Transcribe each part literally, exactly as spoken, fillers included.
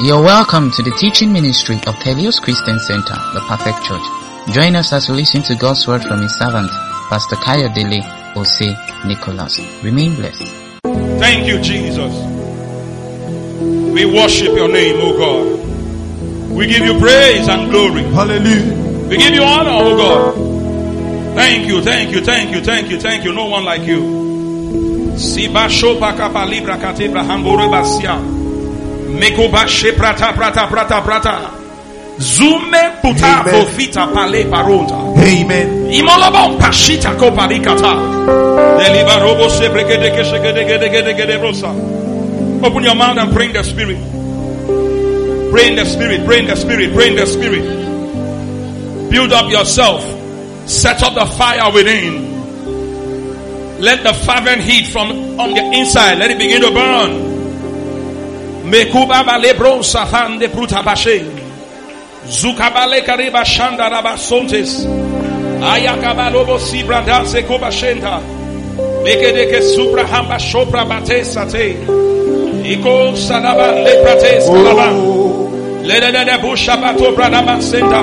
You're welcome to the teaching ministry of Telios Christian Center, the Perfect Church. Join us as we listen to God's word from His servant, Pastor Kaya Dele, Osei, Nicholas. Remain blessed. Thank you, Jesus. We worship your name, O God. We give you praise and glory. Hallelujah. We give you honor, O God. Thank you, thank you, thank you, thank you, thank you. No one like you. Siba shopa kapa libra katebra hambore basia. Meko bashe prata prata prata prata. Zume puta bofita pale barota. Amen. Imolaba pashita koparikata. Deliver robo sebreke deke sheke deke deke deke deke rosa. Open your mouth and pray in the spirit. Pray in the spirit. Pray in the spirit. Pray in the spirit. Build up yourself. Set up the fire within. Let the fervent heat from on the inside, let it begin to burn. Mekuba bale bro satan de pruta bashe. Zukabale kareba shanda rabasontes. Ayakabalobo sibra danse kobashenta. Meke deke supra hamba shopra bate sate. Iko salaba le prates kalaba. Lede de busha bato pranama senta.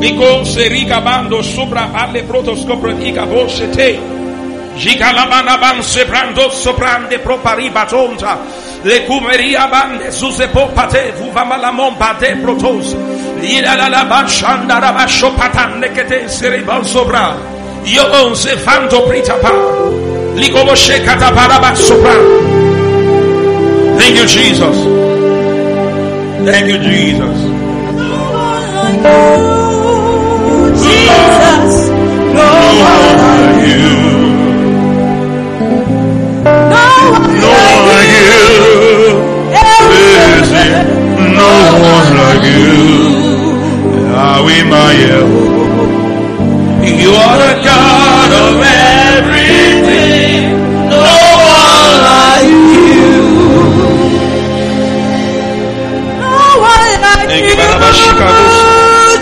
Miko serika bando supra ale protoscopra ikabo shete. Jikalabana ban sebrando soprande propari batonta le cumeria ban suse popate vuvamalamon pate protos ida la la bashanda rabasho patan nekete seribal sobra io on se fanto pritapa likoboshe kataparaba sopra. Thank you, Jesus. Thank you, Jesus. No Jesus, no one like you. No one like you, no one like you. You are the God of everything, no one like you. No one like you,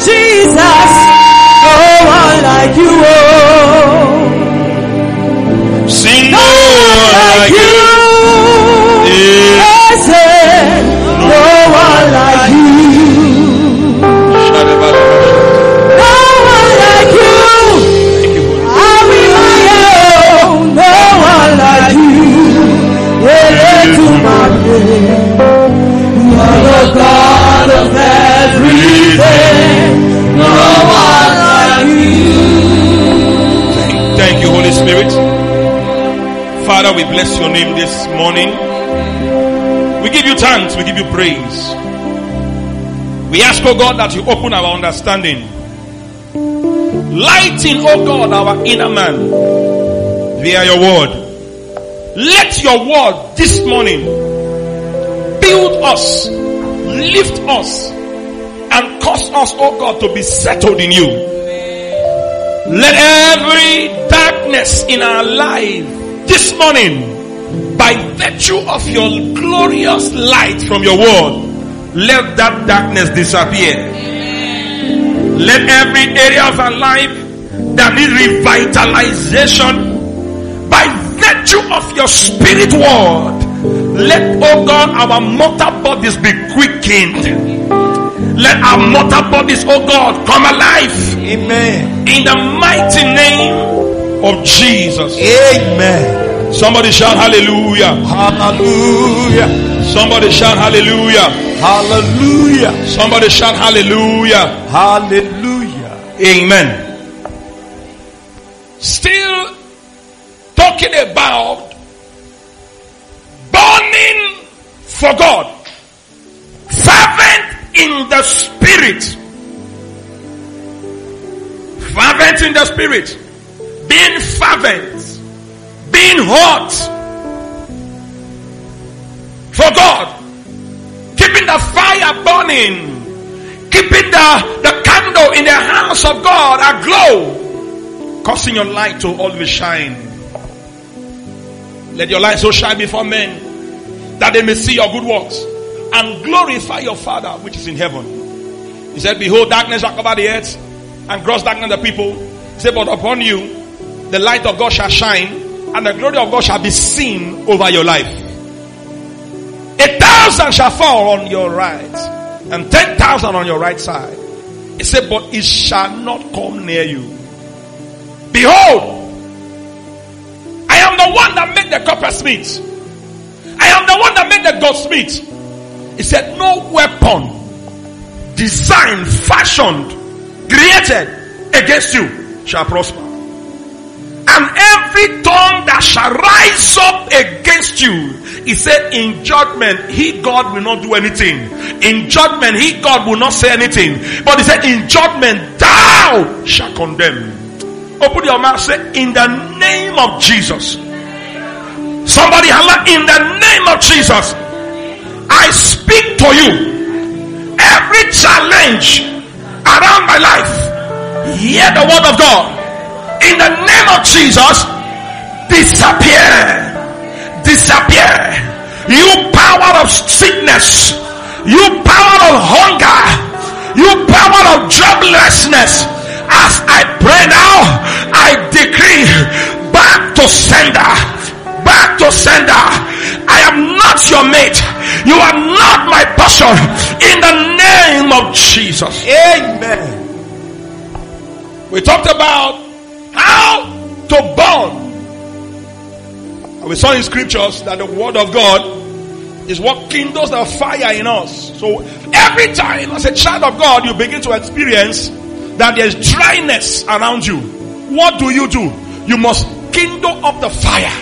Jesus, no one like you. Sing, no one like you. Father, we bless your name this morning. We give you thanks. We give you praise. We ask, oh God, that you open our understanding. Lighten, oh God, our inner man via your word. Let your word this morning build us, lift us, and cause us, oh God, to be settled in you. Let every darkness in our life this morning, by virtue of your glorious light from your word, let that darkness disappear. Amen. Let every area of our life that needs revitalization, by virtue of your spirit word, let, oh God, our mortal bodies be quickened. Let our mortal bodies, oh God, come alive. Amen. In the mighty name of Jesus. Amen. Somebody shout hallelujah. Hallelujah. Somebody shout hallelujah. Hallelujah. Somebody shout hallelujah. Hallelujah. Amen. Still talking about burning for God. Fervent in the spirit. Fervent in the spirit. Being fervent, being hot for God, keeping the fire burning, keeping the, the candle in the house of God aglow, causing your light to always shine. Let your light so shine before men that they may see your good works and glorify your Father which is in heaven. He said, behold, darkness shall cover the earth and gross darkness the people. He said, but upon you the light of God shall shine, and the glory of God shall be seen over your life. A thousand thousand shall fall on your right and ten thousand on your right side. He said, but it shall not come near you. Behold, I am the one that made the coppersmith. I am the one that made the goldsmith. He said, no weapon designed, fashioned, created against you shall prosper. And every tongue that shall rise up against you, he said, in judgment, he, God, will not do anything. In judgment, he, God, will not say anything. But he said, in judgment, thou shalt condemn. Open your mouth, say, in the name of Jesus. Somebody holler, in the name of Jesus, I speak to you. Every challenge around my life, hear the word of God. In the name of Jesus, disappear. Disappear. You power of sickness, you power of hunger, you power of joblessness. As I pray now, I decree, back to sender. Back to sender. I am not your mate. You are not my portion. In the name of Jesus. Amen. We talked about how to burn. And we saw in scriptures that the word of God is what kindles the fire in us. So every time as a child of God, you begin to experience that there is dryness around you. What do you do? You must kindle up the fire.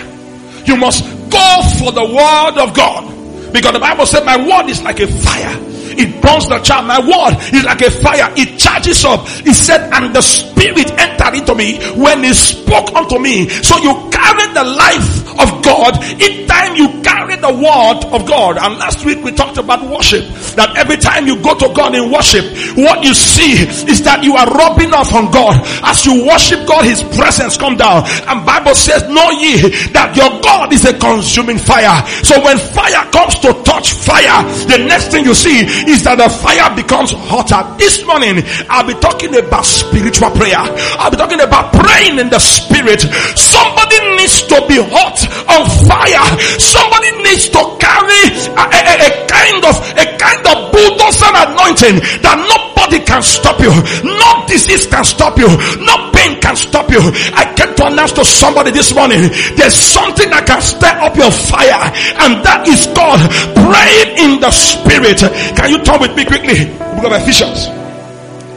You must go for the word of God. Because the Bible said, my word is like a fire. It burns the child. My word is like a fire. It charges up. It said, and the Spirit entered into me when he spoke unto me. So you carry the life of God. Each time you carry the word of God. And last week we talked about worship. That every time you go to God in worship, what you see is that you are rubbing off on God. As you worship God, his presence comes down. And Bible says, know ye that your God is a consuming fire. So when fire comes to touch fire, the next thing you see is that the fire becomes hotter. This morning, I'll be talking about spiritual prayer. I'll be talking about praying in the spirit. Somebody needs to be hot on fire. Somebody needs to carry a, a, a kind of a kind of bulldozer anointing that nobody can stop you. No disease can stop you. No pain can stop you. I came to announce to somebody this morning, there's something that can stir up your fire, and that is called praying in the spirit. Can you turn with me quickly? Book of Ephesians,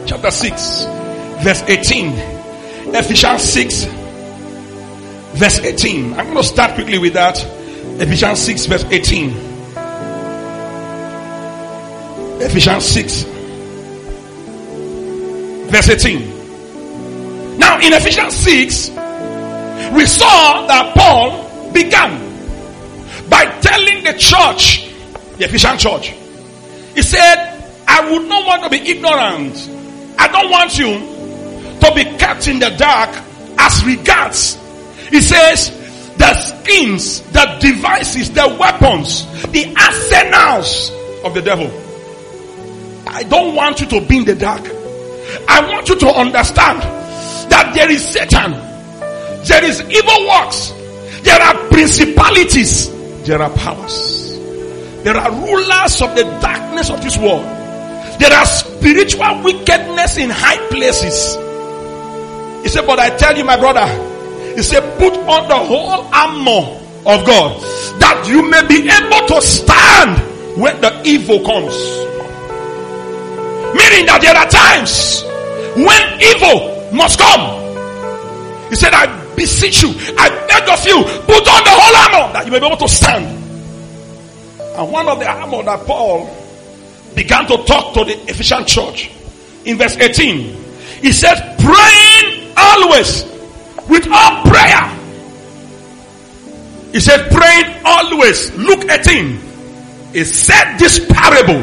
chapter six, verse eighteen. Ephesians six, verse eighteen. I'm going to start quickly with that. Ephesians six, verse eighteen. Ephesians six, verse eighteen. Now, in Ephesians six, we saw that Paul began by telling the church, the Ephesian church, he said, I would not want to be ignorant. I don't want you to be kept in the dark as regards. He says, the schemes, the devices, the weapons, the arsenals of the devil. I don't want you to be in the dark. I want you to understand that there is Satan. There is evil works. There are principalities. There are powers. There are rulers of the darkness of this world. There are spiritual wickedness in high places. He said, but I tell you, my brother, he said, put on the whole armor of God, that you may be able to stand when the evil comes. Meaning that there are times when evil must come. He said, I beseech you, I beg of you, put on the whole armor, that you may be able to stand. And one of the armor that Paul began to talk to the Ephesian church in verse eighteen, he said, praying always with all prayer. He said, praying always. Luke eighteen. He said this parable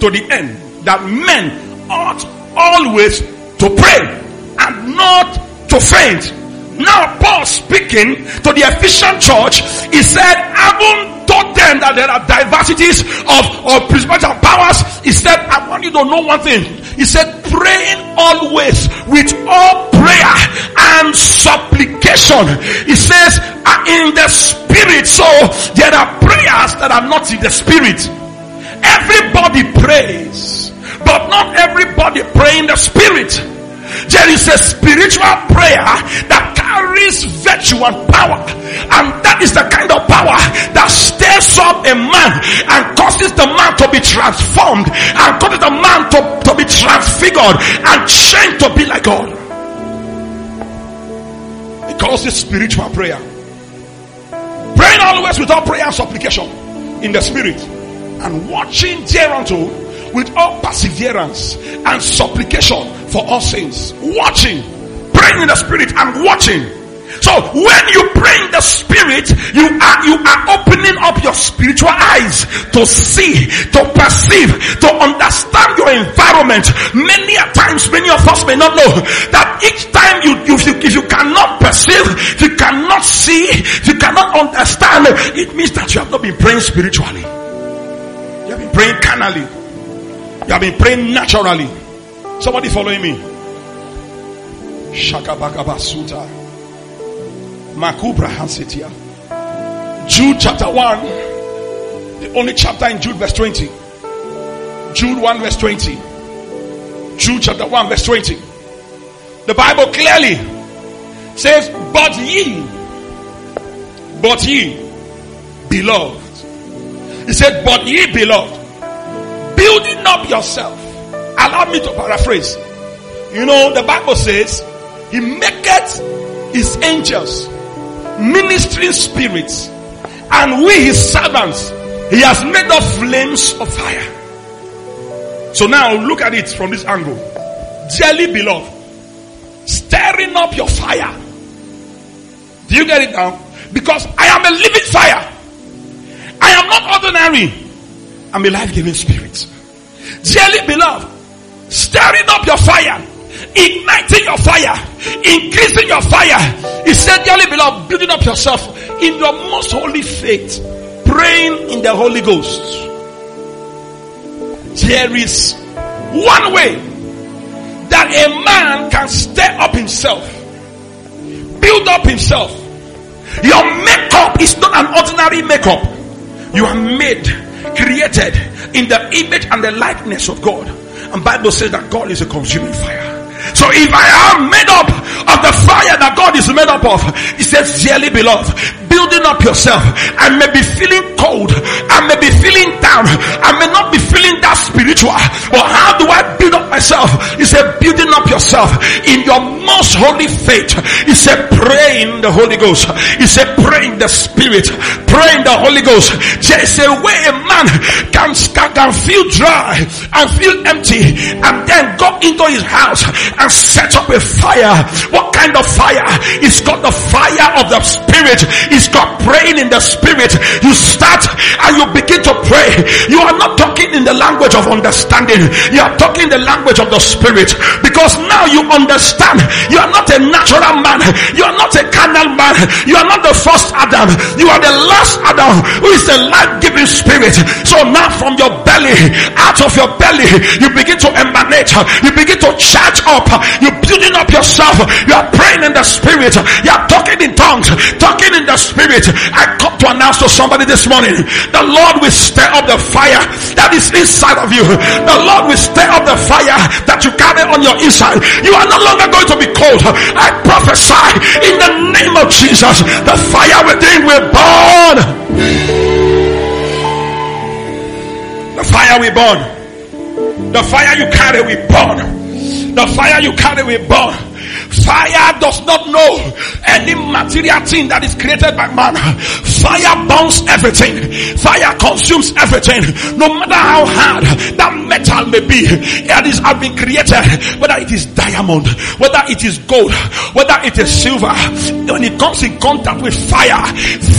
to the end, that men ought always to pray and not to faint. Now Paul speaking to the Ephesian church, he said, haven't taught them that there are diversities of, of principalities and powers. He said, I want you to know one thing. He said, praying always with all prayer and supplication. He says, in the spirit. So there are prayers that are not in the spirit. everybody prays, but not everybody pray in the spirit. There is a spiritual prayer that carries virtue and power, and that is the kind of power that stirs up a man and causes the man to be transformed, and causes the man to, to be transfigured and changed to be like God. It calls it spiritual prayer. Praying always without prayer and supplication in the spirit, and watching thereunto with all perseverance and supplication for all saints. Watching, praying in the spirit and watching. So when you pray in the spirit, you are you are opening up your spiritual eyes to see, to perceive, to understand your environment. Many a times, many of us may not know that each time you if you, if you cannot perceive, if you cannot see, if you cannot understand, it means that you have not been praying spiritually. You have been praying carnally. You have been praying naturally. Somebody following me. Shakabakabasuta. Makubra Hansetia. Jude chapter one. The only chapter in Jude verse twenty. Jude one verse twenty. Jude chapter one verse twenty. The Bible clearly says, But ye, but ye, beloved. He said, But ye, beloved, building up yourself. Allow me to paraphrase. You know, the Bible says, He maketh His angels ministering spirits, and we His servants He has made of flames of fire. So now look at it from this angle. Dearly beloved, stirring up your fire. Do you get it now? Because I am a living fire. I am not ordinary. I'm a life-giving spirit. Dearly beloved, stirring up your fire, igniting your fire, increasing your fire. He said, dearly beloved, building up yourself in your most holy faith, praying in the Holy Ghost. There is one way that a man can stir up himself, build up himself. Your makeup is not an ordinary makeup. You are made, created in the image and the likeness of God. And Bible says that God is a consuming fire. So if I am made up of the fire that God is made up of, He says, dearly beloved, building up yourself. I may be feeling cold. I may be feeling down. I may not be feeling that spiritual. But how do I build up myself? He said, building up yourself in your most holy faith. He said, pray in the Holy Ghost. He said, pray in the Spirit. Pray in the Holy Ghost. There is a way a man can, can feel dry and feel empty and then go into his house and set up a fire. What kind of fire? It's got the fire of the Spirit. It's got praying in the Spirit. You start and you begin to pray. You are not talking in the language of understanding. You are talking the language of the Spirit. Because now you understand. You are not a natural man. You are not a carnal man. You are not the first Adam. You are the last Adam, who is the life-giving Spirit. So now from your belly, out of your belly, you begin to emanate. You begin to charge up. You're building up yourself. You are praying in the Spirit. You are talking in tongues, talking in the Spirit. I come to announce to somebody this morning, the Lord will stir up the fire that is inside of you. The Lord will stir up the fire that you carry on your inside. You are no longer going to be cold. I prophesy in the name of Jesus, the fire within will burn. The fire will burn. The fire you carry will burn. The fire you carry will burn. Fire does not know any material thing that is created by man. Fire burns everything. Fire consumes everything. No matter how hard that metal may be, it is have been created. Whether it is diamond, whether it is gold, whether it is silver, when it comes in contact with fire,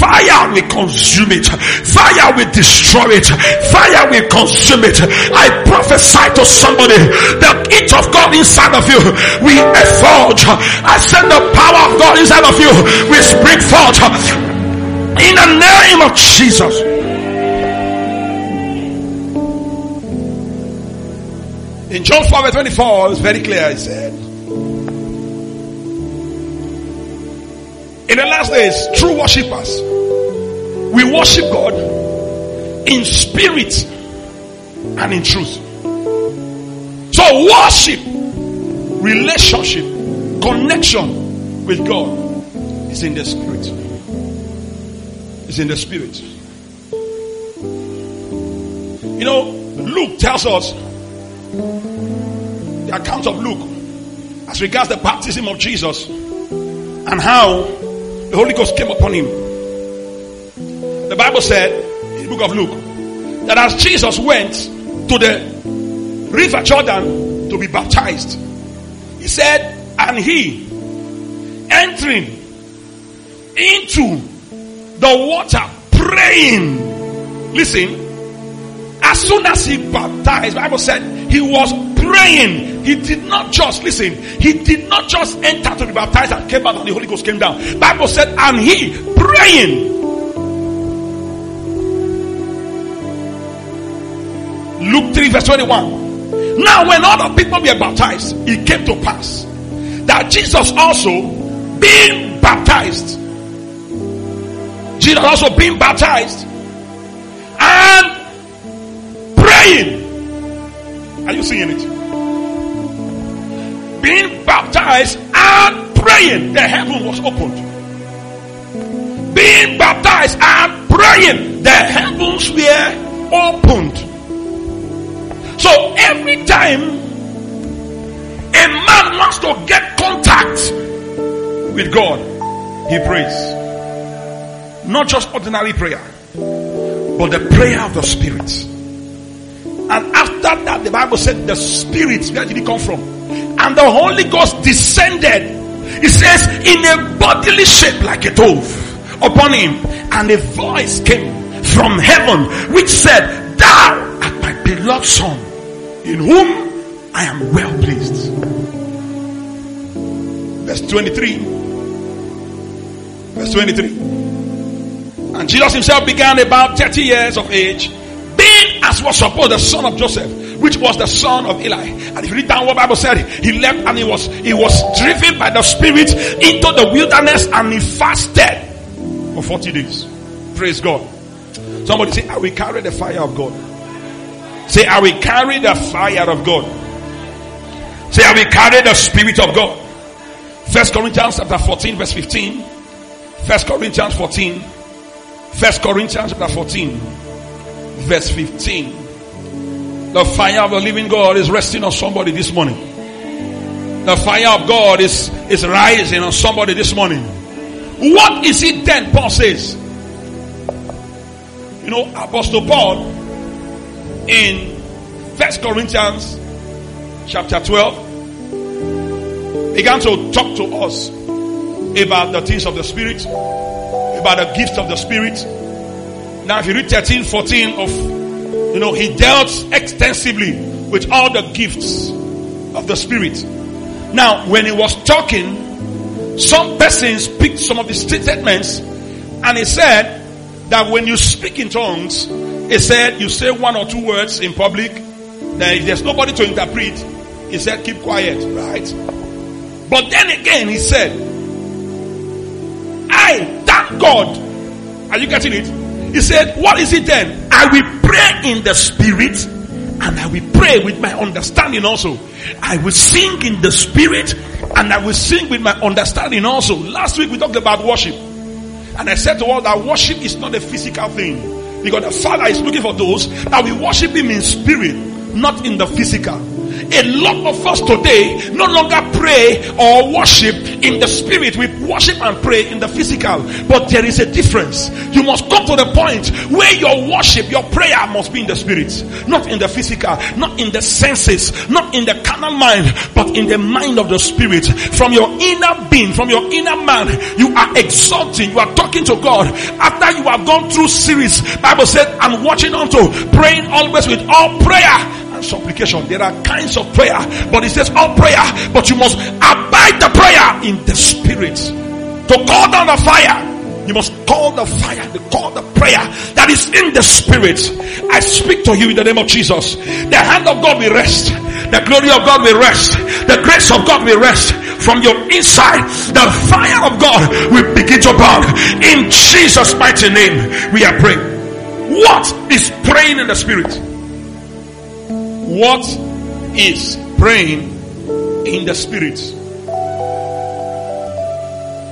fire will consume it. Fire will destroy it. Fire will consume it. I prophesy to somebody, the gift of God inside of you will forge. I send the power of God inside of you will spring forth in the name of Jesus. In John four twenty-four, it's very clear. He said, in the last days, true worshippers, we worship God in spirit and in truth. So worship, relationship, connection with God is in the spirit. It's in the spirit. You know, Luke tells us, the account of Luke, as regards the baptism of Jesus and how the Holy Ghost came upon him. The Bible said, in the book of Luke, that as Jesus went to the river Jordan to be baptized, he said, and he, entering into the water, praying. Listen, as soon as he baptized, the Bible said, he was praying. He did not just, listen, he did not just enter to be baptized and came out and the Holy Ghost came down. The Bible said, and he, praying. Luke three verse twenty-one. Now when other people were baptized, it came to pass that Jesus also being baptized, Jesus also being baptized and praying. Are you seeing it? Being baptized and praying, the heaven was opened. Being baptized and praying, the heavens were opened. So every time a man wants to get contact with God, he prays. Not just ordinary prayer, but the prayer of the Spirit. And after that, the Bible said the Spirit, where did he come from? And the Holy Ghost descended, it says, in a bodily shape like a dove upon him. And a voice came from heaven which said, thou art my beloved Son, in whom I am well pleased. Verse twenty-three. Verse twenty-three. And Jesus himself began about thirty years of age, being as was supposed the son of Joseph, which was the son of Eli. And if you read down what the Bible said, he left and he was he was driven by the Spirit into the wilderness, and he fasted for forty days. Praise God. Somebody say, I will carry the fire of God. Say, I will carry the fire of God. Say, I will carry the Spirit of God. First Corinthians chapter fourteen, verse fifteen. First Corinthians fourteen. First Corinthians chapter fourteen, verse fifteen. The fire of the living God is resting on somebody this morning. The fire of God is, is rising on somebody this morning. What is it then, Paul says? You know, Apostle Paul, in First Corinthians chapter twelve, began to talk to us about the things of the Spirit, about the gifts of the Spirit. Now if you read thirteen, fourteen of, you know, he dealt extensively with all the gifts of the Spirit. Now when he was talking, some persons picked some of the statements, and he said that when you speak in tongues, he said, you say one or two words in public, then if there's nobody to interpret, he said, keep quiet, right? But then again, he said, I thank God. Are you getting it? He said, what is it then? I will pray in the Spirit, and I will pray with my understanding also. I will sing in the Spirit, and I will sing with my understanding also. Last week, we talked about worship. And I said to all that worship is not a physical thing. Because the Father is looking for those that we worship him in spirit, not in the physical. A lot of us today no longer pray or worship in the spirit. We worship and pray in the physical. But there is a difference. You must come to the point where your worship, your prayer must be in the spirit, not in the physical, not in the senses, not in the carnal mind, but in the mind of the spirit. From your inner being, from your inner man, you are exalting, you are talking to God. After you have gone through series, Bible said, and watching unto, praying always with all prayer and supplication. There are kinds of prayer, but it says all prayer, but you must abide the prayer in the spirit. To call down the fire, you must call the fire, to call the prayer that is in the spirit. I speak to you in the name of Jesus. The hand of God will rest, the glory of God will rest, the grace of God will rest. From your inside, the fire of God will begin to burn. In Jesus' mighty name, we are praying. What is praying in the spirit? What is praying in the spirit?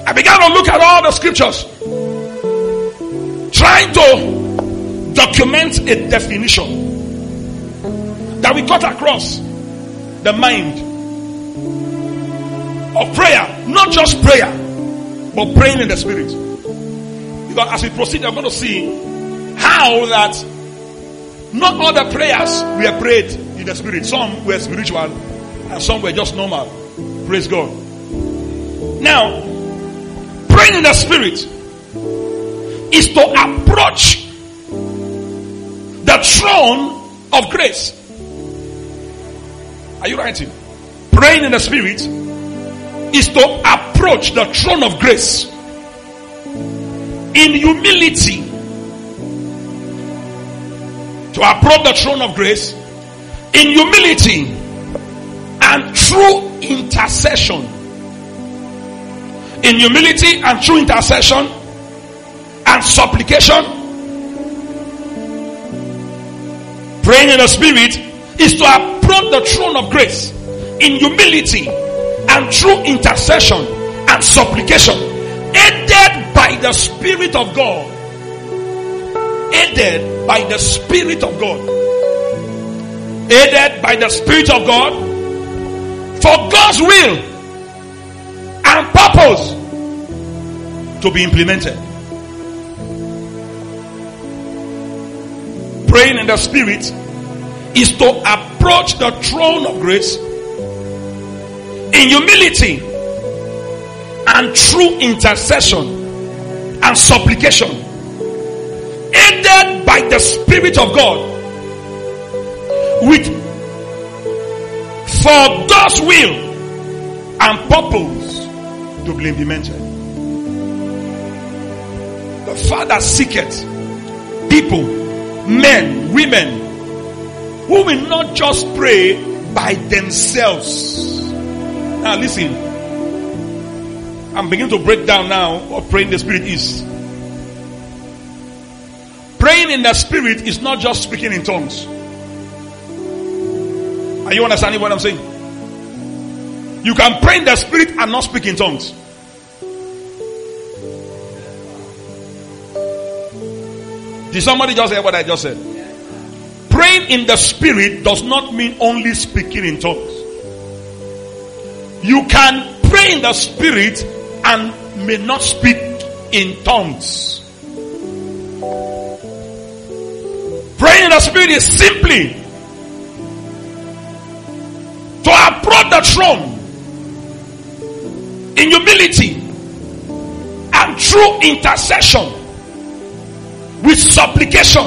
I began to look at all the scriptures, trying to document a definition that we got across the mind of prayer. Not just prayer, but praying in the spirit. Because as we proceed, I'm going to see how that not all the prayers were prayed in the spirit. Some were spiritual and some were just normal. Praise God. Now, praying in the spirit is to approach the throne of grace. Are you writing? Praying in the spirit is to approach the throne of grace in humility. To approach the throne of grace in humility and true intercession. In humility and true intercession and supplication. Praying in the spirit is to approach the throne of grace in humility and true intercession and supplication, aided by the Spirit of God. Aided by the Spirit of God. Aided by the Spirit of God for God's will and purpose to be implemented. Praying in the spirit is to approach the throne of grace in humility and true intercession and supplication, aided by the Spirit of God, with for God's will and purpose to be implemented. The Father seeketh people, men, women, who will not just pray by themselves. Now listen, I'm beginning to break down now what praying in the Spirit is. Praying in the Spirit is not just speaking in tongues. Are you understanding what I'm saying? You can pray in the spirit and not speak in tongues. Did somebody just hear what I just said? Praying in the spirit does not mean only speaking in tongues. You can pray in the spirit and may not speak in tongues. Praying in the spirit is simply to approach the throne in humility and true intercession with supplication,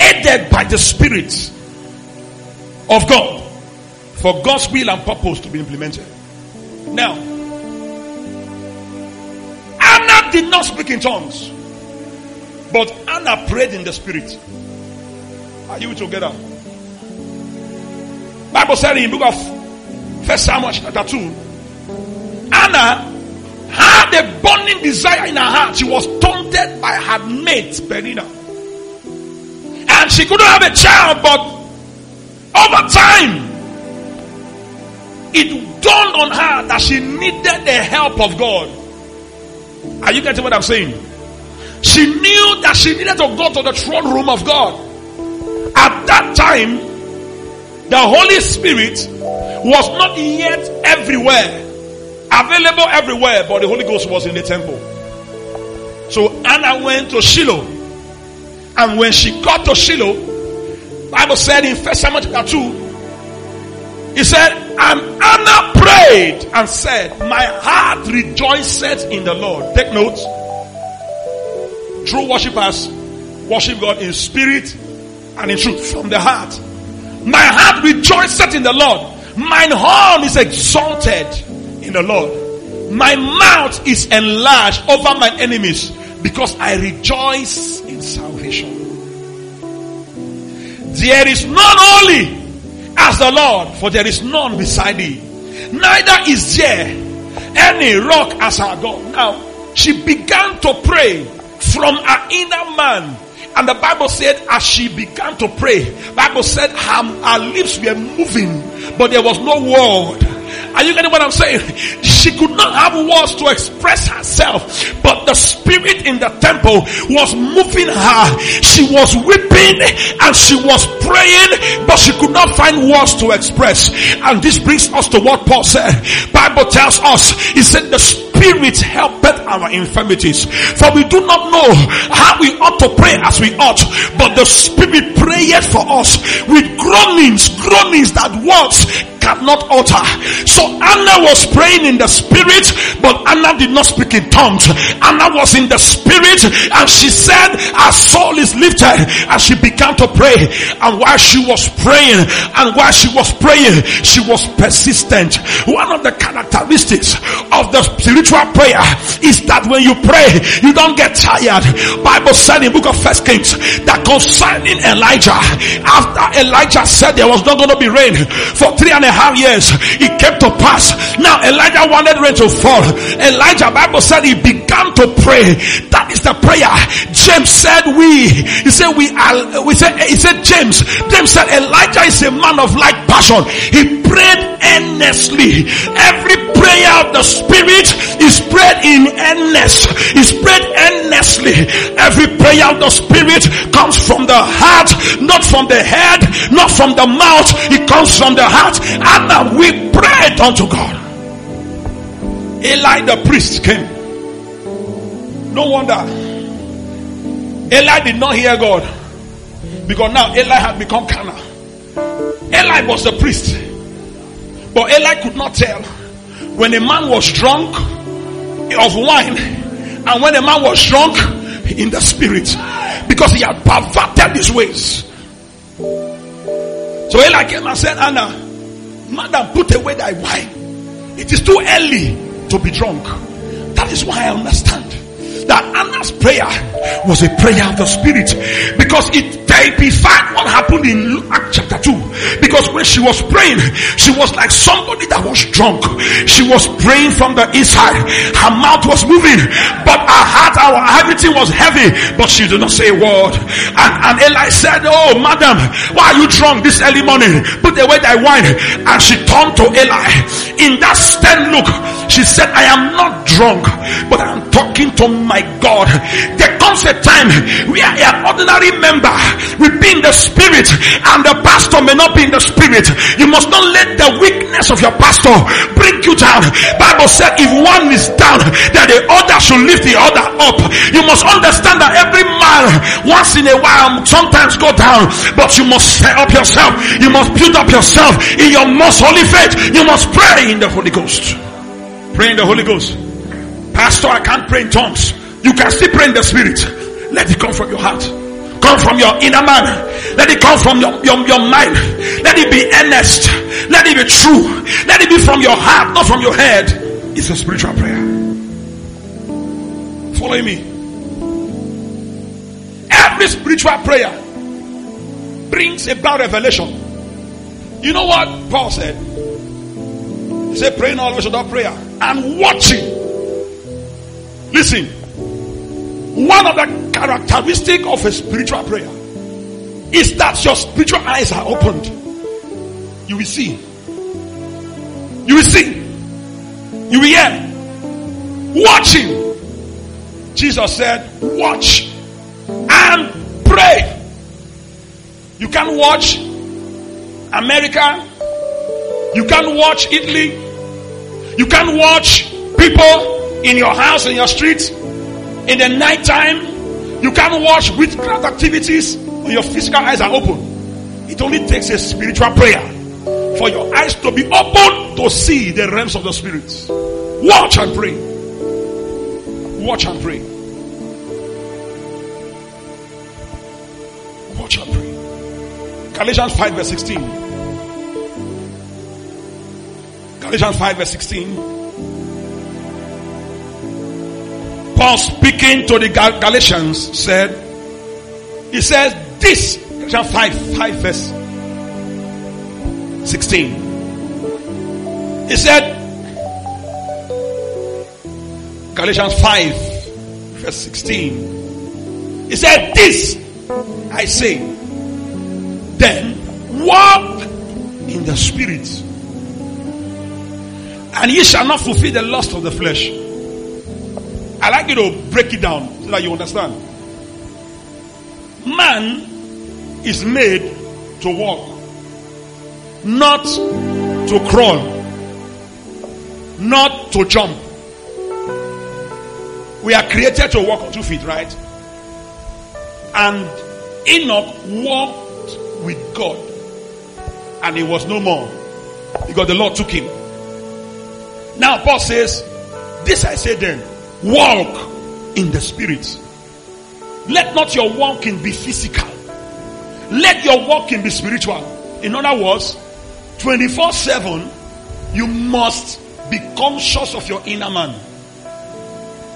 aided by the Spirit of God for God's will and purpose to be implemented. Now, Anna did not speak in tongues, but Anna prayed in the Spirit. Are you together? Bible said in the book of First Samuel chapter two, Anna had a burning desire in her heart. She was taunted by her mate, Penina. And she couldn't have a child, but over time, it dawned on her that she needed the help of God. Are you getting what I'm saying? She knew that she needed to go to the throne room of God. At that time, the Holy Spirit was not yet everywhere. Available everywhere, but the Holy Ghost was in the temple. So Anna went to Shiloh. And when she got to Shiloh, the Bible said in First Samuel chapter two, it said, and Anna prayed and said, my heart rejoiceth in the Lord. Take note. True worshippers worship God in spirit and in truth from the heart. My heart rejoiceth in the Lord. Mine horn is exalted in the Lord. My mouth is enlarged over my enemies, because I rejoice in salvation. There is none holy as the Lord, for there is none beside thee. Neither is there any rock as our God. Now, she began to pray from her inner man And the Bible said, as she began to pray, Bible said her, her lips were moving, but there was no word. Are you getting what I'm saying? She could not have words to express herself, but the spirit in the temple was moving her. She was weeping and she was praying, but she could not find words to express. And this brings us to what Paul said. Bible tells us, he said the spirit helpeth our infirmities, for we do not know how we ought to pray as we ought, but the spirit prayeth for us with groanings, groanings that words cannot utter. So Anna was praying in the spirit, but Anna did not speak in tongues. Anna was in the spirit, and she said her soul is lifted, and she began to pray. And while she was praying, and while she was praying, she was persistent. One of the characteristics of the spiritual prayer is that when you pray, you don't get tired. Bible said in book of First Kings that concerning Elijah, after Elijah said there was not going to be rain for three and a half years, it came to pass. Now Elijah wanted rain to fall. Elijah, Bible said, he began to pray. That is the prayer. James said, "We." He said, "We are." We said, "He said James." James said, "Elijah is a man of like passion. He prayed earnestly." Every prayer of the spirit is prayed in earnest. Is prayed earnestly. Every prayer of the spirit comes from the heart, not from the head, not from the mouth. It comes from the heart. And we prayed unto God. Eli the priest came. No wonder Eli did not hear God, because now Eli had become carnal. Eli was the priest, but Eli could not tell when a man was drunk of wine and when a man was drunk in the spirit, because he had perverted his ways. So Eli came and said, "Anna, madam, put away thy wine. It is too early to be drunk." That is why I understand that Anna's prayer was a prayer of the spirit, because it typified what happened in Luke chapter two. Because when she was praying, she was like somebody that was drunk. She was praying from the inside. Her mouth was moving, but her heart, our everything was heavy, but she did not say a word. And, and Eli said, "Oh madam, why are you drunk this early morning? Put away thy wine." And she turned to Eli in that stern look. She said, "I am not drunk, but I am talking to my God." There comes a time where an ordinary member will be in the spirit and the pastor may not be in the spirit. You must not let the weakness of your pastor bring you down. Bible said if one is down, that the other should lift the other up. You must understand that every man once in a while sometimes go down, but you must set up yourself. You must build up yourself in your most holy faith. You must pray in the Holy Ghost. Pray in the Holy Ghost. "Pastor, I can't pray in tongues." You can still pray in the spirit. Let it come from your heart. Come from your inner man. Let it come from your, your, your mind. Let it be earnest. Let it be true. Let it be from your heart, not from your head. It's a spiritual prayer. Follow me. Every spiritual prayer brings about revelation. You know what Paul said? He said, "Praying always without prayer and watching." Listen, one of the characteristics of a spiritual prayer is that your spiritual eyes are opened. You will see. You will see. You will hear. Watching. Jesus said, "Watch and pray." You can't watch America. You can't watch Italy. You can't watch people in your house, in your street, in the night time. You can't watch witchcraft activities when your physical eyes are open. It only takes a spiritual prayer for your eyes to be open to see the realms of the spirit. Watch and pray. Watch and pray. Watch and pray. Galatians five verse sixteen. Galatians five verse sixteen. Paul speaking to the Gal- Galatians said, he says this, Galatians five, five verse sixteen. He said, Galatians five verse sixteen. He said, "This I say, then walk in the Spirit, and ye shall not fulfill the lust of the flesh. I like you to break it down so that you understand. Man is made to walk, not to crawl, not to jump. We are created to walk on two feet, right? And Enoch walked with God, and he was no more, because the Lord took him. Now Paul says, this I say then, walk in the Spirit. Let not your walking be physical. Let your walking be spiritual. In other words, twenty-four seven, you must be conscious of your inner man.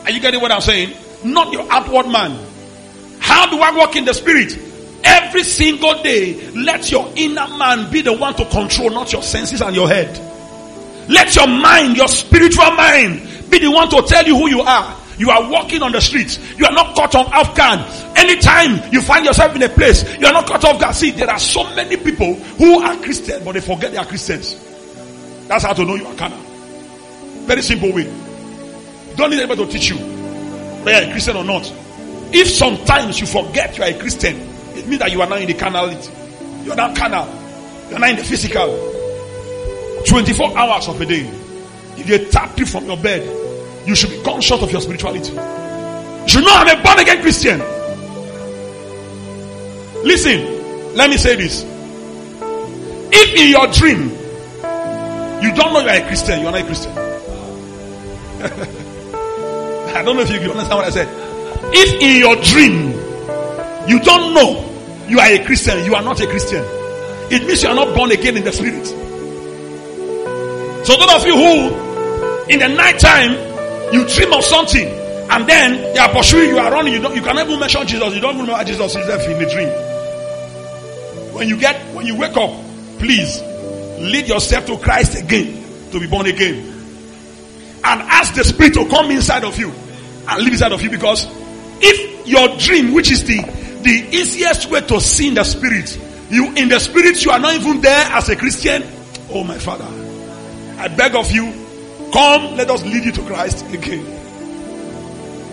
Are you getting what I'm saying? Not your outward man. How do I walk in the Spirit? Every single day, let your inner man be the one to control, not your senses and your head. Let your mind, your spiritual mind, be the one to tell you who you are. You are walking on the streets. You are not caught on off guard. Anytime you find yourself in a place, you are not caught off guard. See, there are so many people who are Christians, but they forget they are Christians. That's how to know you are carnal. Very simple way. Don't need anybody to teach you whether you are a Christian or not. If sometimes you forget you are a Christian, it means that you are not in the carnality. You are not carnal. You are not in the physical. twenty-four hours of a day. If they tap you from your bed, you should be conscious of your spirituality. You should know I'm a born again Christian. Listen, let me say this. If in your dream you don't know you are a Christian, you are not a Christian. I don't know if you can understand what I said. If in your dream you don't know you are a Christian, you are not a Christian. It means you are not born again in the Spirit. So those of you who in the night time you dream of something, and then they are pursuing you, are running. You don't. You cannot even mention Jesus. You don't even remember Jesus himself in the dream. When you get, when you wake up, please lead yourself to Christ again, to be born again, and ask the Spirit to come inside of you and live inside of you. Because if your dream, which is the the easiest way to see in the Spirit, you in the Spirit you are not even there as a Christian. Oh my Father, I beg of you. Come, let us lead you to Christ again.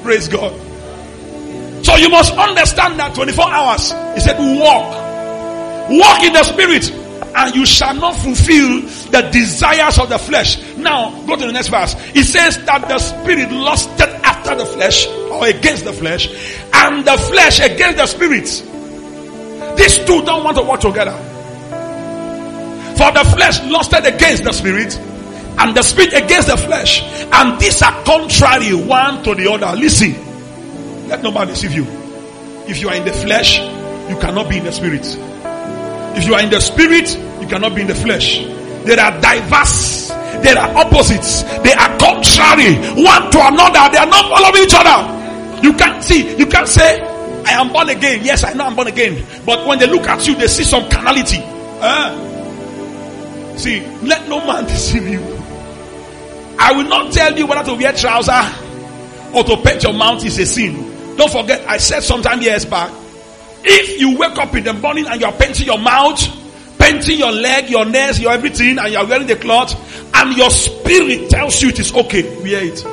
Praise God. So you must understand that twenty-four hours. He said, walk. Walk in the Spirit, and you shall not fulfill the desires of the flesh. Now, go to the next verse. It says that the Spirit lusted after the flesh, or against the flesh, and the flesh against the Spirit. These two don't want to walk together. For the flesh lusted against the Spirit, and the Spirit against the flesh, and these are contrary one to the other. Listen, let nobody deceive you. If you are in the flesh, you cannot be in the Spirit. If you are in the Spirit, you cannot be in the flesh. There are diverse, there are opposites, they are contrary one to another. They are not following each other. You can't see, you can't say, I am born again. Yes, I know I'm born again. But when they look at you, they see some carnality. Uh, see, let no man deceive you. I will not tell you whether to wear trousers or to paint your mouth is a sin. Don't forget, I said sometime years back, if you wake up in the morning and you are painting your mouth, painting your leg, your nails, your everything, and you are wearing the cloth, and your spirit tells you it is okay, wear it.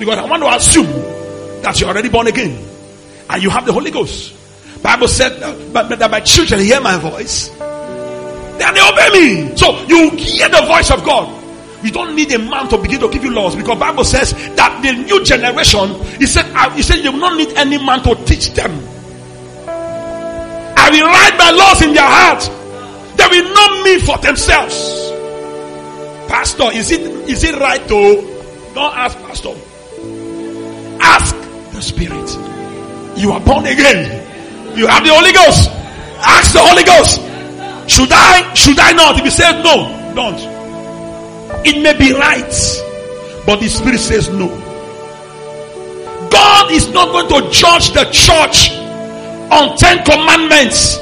Because I want to assume that you are already born again and you have the Holy Ghost. Bible said that my children hear my voice, then they obey me. So you hear the voice of God. You don't need a man to begin to give you laws, because Bible says that the new generation, he said, I, he said you will not need any man to teach them. I will write my laws in their heart. They will know me for themselves. Pastor, is it is it right to? Don't ask pastor. Ask the Spirit. You are born again. You have the Holy Ghost. Ask the Holy Ghost. Should I? Should I not? If he says no, don't. It may be right, but the Spirit says no. God is not going to judge the church on Ten Commandments.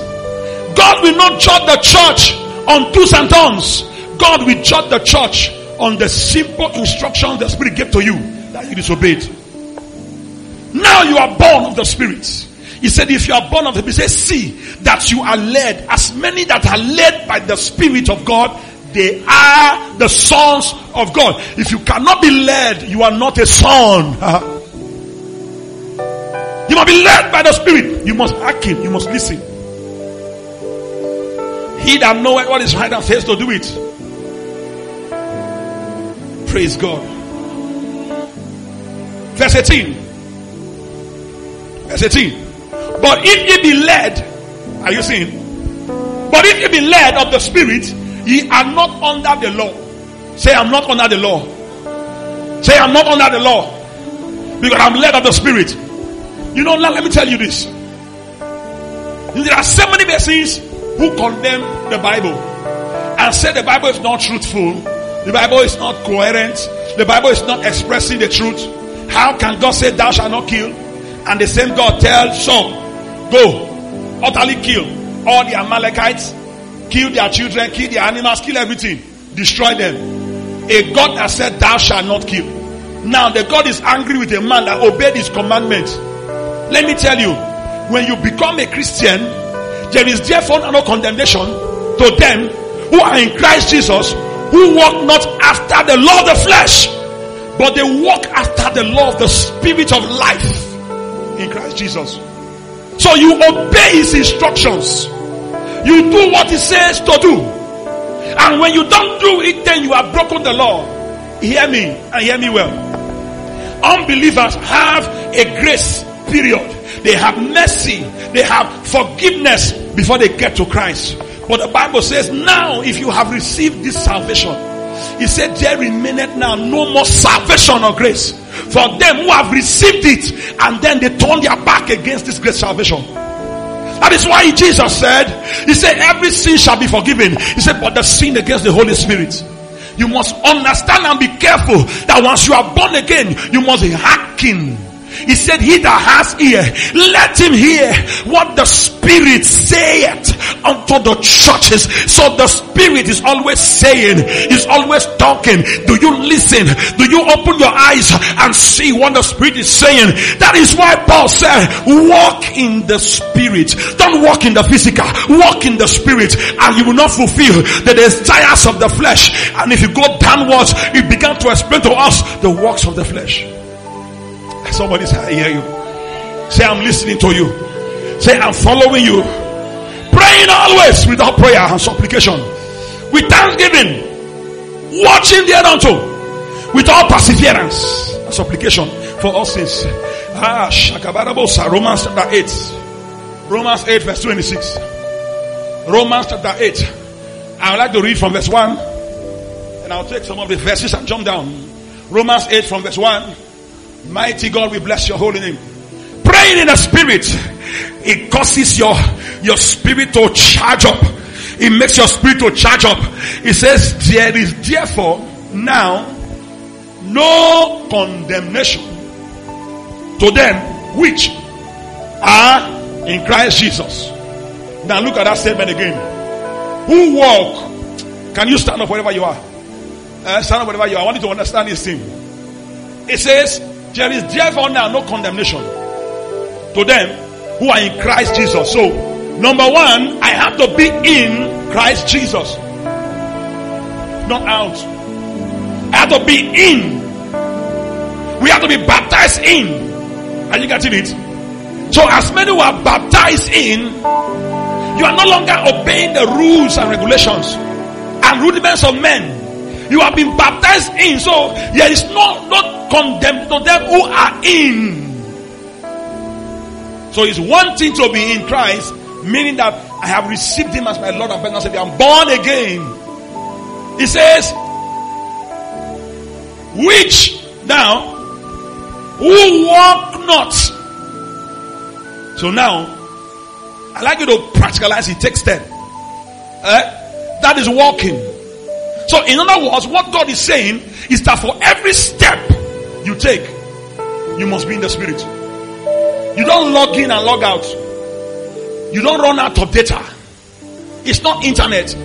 God will not judge the church on do's and don'ts. God will judge the church on the simple instructions the Spirit gave to you that you disobeyed. Now you are born of the Spirit. He said, if you are born of the Spirit, see that you are led. As many that are led by the Spirit of God, they are the sons of God. If you cannot be led, you are not a son. You must be led by the Spirit. You must act him. You must listen. He that knoweth what is right and fails to do it. Praise God. Verse eighteen. Verse eighteen. But if ye be led, are you seeing? But if ye be led of the Spirit, ye are not under the law. Say, I'm not under the law. Say, I'm not under the law. Because I'm led of the Spirit. You know, now let me tell you this. There are so many persons who condemn the Bible and say the Bible is not truthful. The Bible is not coherent. The Bible is not expressing the truth. How can God say thou shalt not kill? And the same God tells some, go, utterly kill all the Amalekites. Kill their children, kill their animals, kill everything. Destroy them. A God that said, thou shalt not kill. Now, the God is angry with a man that obeyed his commandment. Let me tell you, when you become a Christian, there is therefore no condemnation to them who are in Christ Jesus, who walk not after the law of the flesh, but they walk after the law of the Spirit of life in Christ Jesus. So you obey his instructions. You do what he says to do. And when you don't do it, then you have broken the law. Hear me, and hear me well. Unbelievers have a grace period. They have mercy. They have forgiveness before they get to Christ. But the Bible says, now if you have received this salvation, he said, there remaineth now no more salvation or grace for them who have received it, and then they turn their back against this great salvation. That is why Jesus said, he said, every sin shall be forgiven. He said, but the sin against the Holy Spirit. You must understand and be careful that once you are born again, you must be hearken. He said, he that has ear, let him hear what the Spirit saith unto the churches. So the Spirit is always saying, is always talking. Do you listen? Do you open your eyes and see what the Spirit is saying? That is why Paul said, walk in the Spirit. Don't walk in the physical. Walk in the Spirit, and you will not fulfill the desires of the flesh. And if you go downwards, he began to explain to us the works of the flesh. Somebody say, I hear you. Say, I'm listening to you. Say, I'm following you. Praying always without prayer and supplication, with thanksgiving. Watching thereunto with all perseverance and supplication for all sins. Ah, Shakabarabosa. Romans chapter eight. Romans eight verse twenty-six. Romans chapter eight. I would like to read from verse one. And I'll take some of the verses and jump down. Romans eight from verse one. Mighty God, we bless your holy name. Praying in the Spirit, it causes your your spirit to charge up. It makes your spirit to charge up. It says, there is therefore now no condemnation to them which are in Christ Jesus. Now look at that statement again. Who walk? Can you stand up wherever you are? Uh, stand up wherever you are. I want you to understand this thing. It says, there is therefore now no condemnation to them who are in Christ Jesus. So, number one, I have to be in Christ Jesus, not out. I have to be in. We have to be baptized in. Are you getting it? So, as many who are baptized in, you are no longer obeying the rules and regulations and rudiments of men. You have been baptized in, so there is no not condemned to them who are in. So it's one thing to be in Christ, meaning that I have received him as my Lord and personal Savior. I'm born again. He says, which now who walk not. So now I like you to practicalize it. Take step. Eh? That is walking. So in other words, what God is saying is that for every step you take, you must be in the Spirit. You don't log in and log out. You don't run out of data. It's not internet.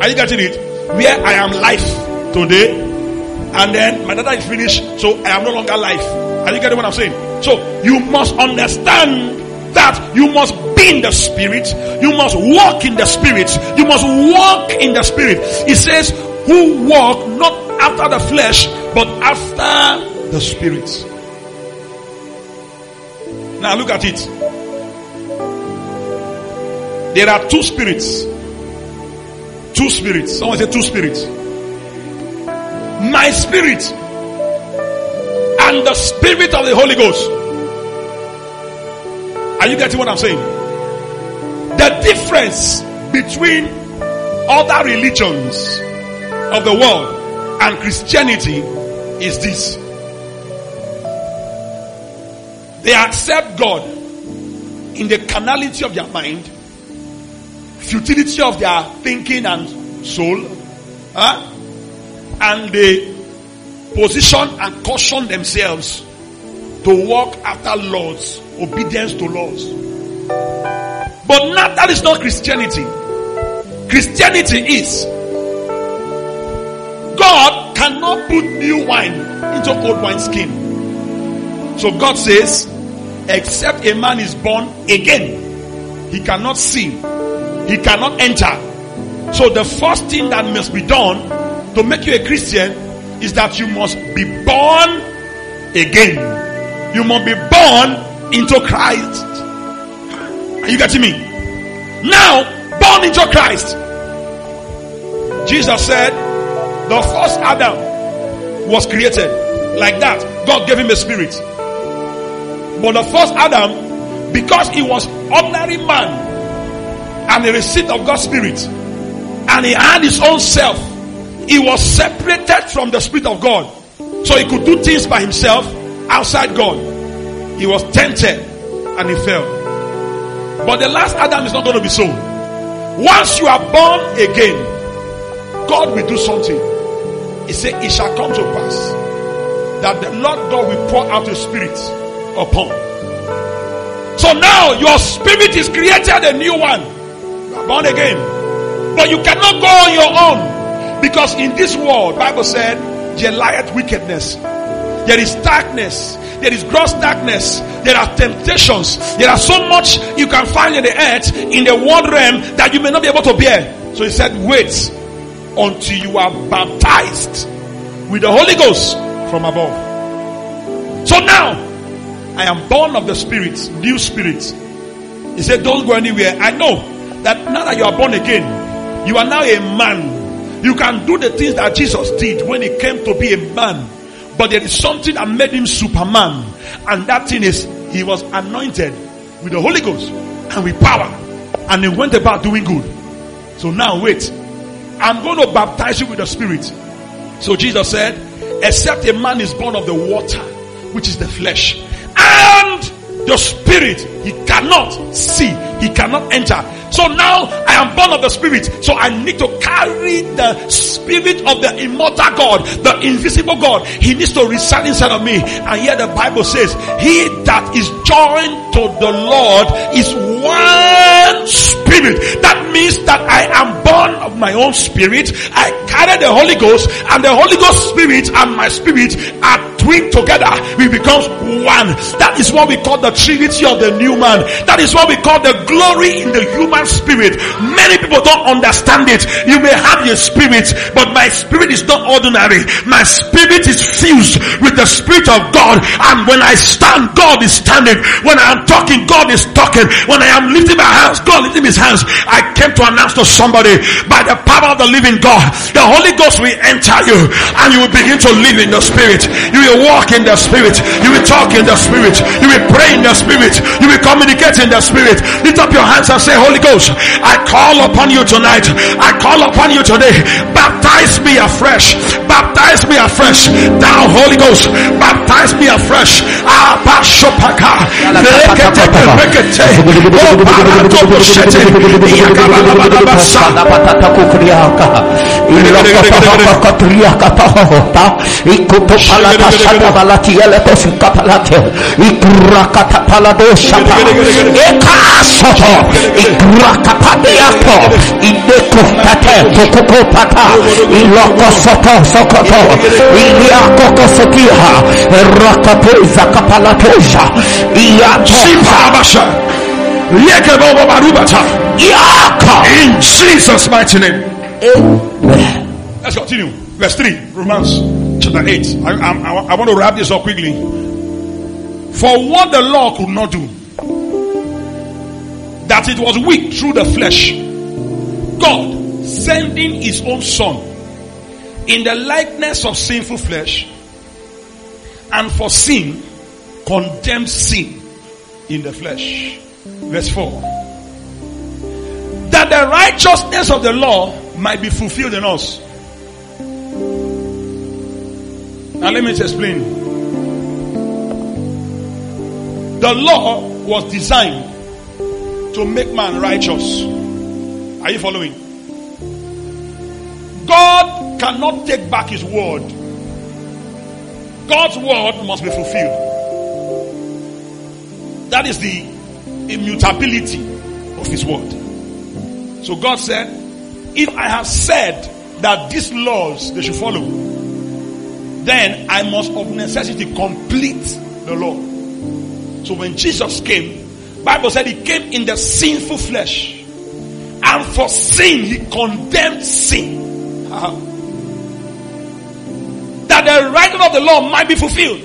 Are you getting it? Where I am live today, and then my data is finished, so I am no longer live. Are you getting what I'm saying? So you must understand that you must be in the Spirit, you must walk in the Spirit, you must walk in the Spirit. It says, who walk not after the flesh, but after the Spirit. Now look at it. There are two spirits. Two spirits. Someone say two spirits. My spirit and the spirit of the Holy Ghost. Are you getting what I'm saying? The difference between other religions of the world and Christianity is this. They accept God in the carnality of their mind, futility of their thinking and soul, huh? and they position and caution themselves to walk after laws, obedience to laws. But not, that is not Christianity. Christianity is God cannot put new wine into old wine skin. So God says, except a man is born again, he cannot see, he cannot enter. So the first thing that must be done to make you a Christian is that you must be born again. You must be born into Christ. Are you getting me? Now, born into Christ. Jesus said, the first Adam was created like that. God gave him a spirit. But the first Adam, because he was ordinary man, and he received of God's spirit, and he had his own self, he was separated from the spirit of God. So he could do things by himself, outside God. He was tempted and he fell. But the last Adam is not going to be so. Once you are born again, God will do something. He said, it shall come to pass that the Lord God will pour out his spirit upon. So now your spirit is created a new one. You are born again. But you cannot go on your own. Because in this world, Bible said, there lieth wickedness. There is darkness. There is gross darkness. There are temptations. There are so much you can find in the earth, in the world realm, that you may not be able to bear. So he said, wait until you are baptized with the Holy Ghost from above. So now, I am born of the Spirit, new Spirit. He said, don't go anywhere. I know that now that you are born again, you are now a man. You can do the things that Jesus did when he came to be a man. But there is something that made him Superman. And that thing is, he was anointed with the Holy Ghost and with power. And he went about doing good. So now wait. I'm going to baptize you with the Spirit. So Jesus said, except a man is born of the water, which is the flesh, and the Spirit, he cannot see, he cannot enter. So now I am born of the Spirit. So I need to carry the Spirit of the immortal God, the invisible God. He needs to reside inside of me. And here the Bible says, he that is joined to the Lord is one Spirit. That means that I am born of my own Spirit. I carry the Holy Ghost, and the Holy Ghost Spirit and my Spirit are twin together. We become one. That is what we call the Trinity of the new man. That is what we call the glory in the human spirit. Many people don't understand it. You may have your spirit, but my spirit is not ordinary. My spirit is fused with the Spirit of God, and when I stand, God is standing. When I am talking, God is talking. When I am lifting my hands, God lifting his hands. I came to announce to somebody, by the power of the living God, the Holy Ghost will enter you, and you will begin to live in the Spirit. You will walk in the Spirit. You will talk in the Spirit. You will pray in the Spirit. You will communicate in the Spirit. Lift up your hands and say, Holy Ghost, I call upon you tonight. I call upon you today. Baptize me afresh. Baptize me afresh. Thou Holy Ghost, baptize me afresh. Rakapadiato ideko pate toko pata iloko soto sokoto iliako kosokiha rakapeza kapalateja iya chimba basha. In Jesus' mighty name. Amen. Let's continue. Verse three, Romans chapter eight. I, I, I want to wrap this up quickly. For what the law could not do, that it was weak through the flesh, God, sending his own Son in the likeness of sinful flesh, and for sin, condemned sin in the flesh. Verse four. That the righteousness of the law might be fulfilled in us. Now let me just explain. The law was designed to make man righteous. Are you following? God cannot take back his word. God's word must be fulfilled. That is the immutability of his word. So God said, if I have said that these laws they should follow, then I must of necessity complete the law. So when Jesus came, Bible said he came in the sinful flesh. And for sin, he condemned sin. Uh-huh. That the writing of the law might be fulfilled.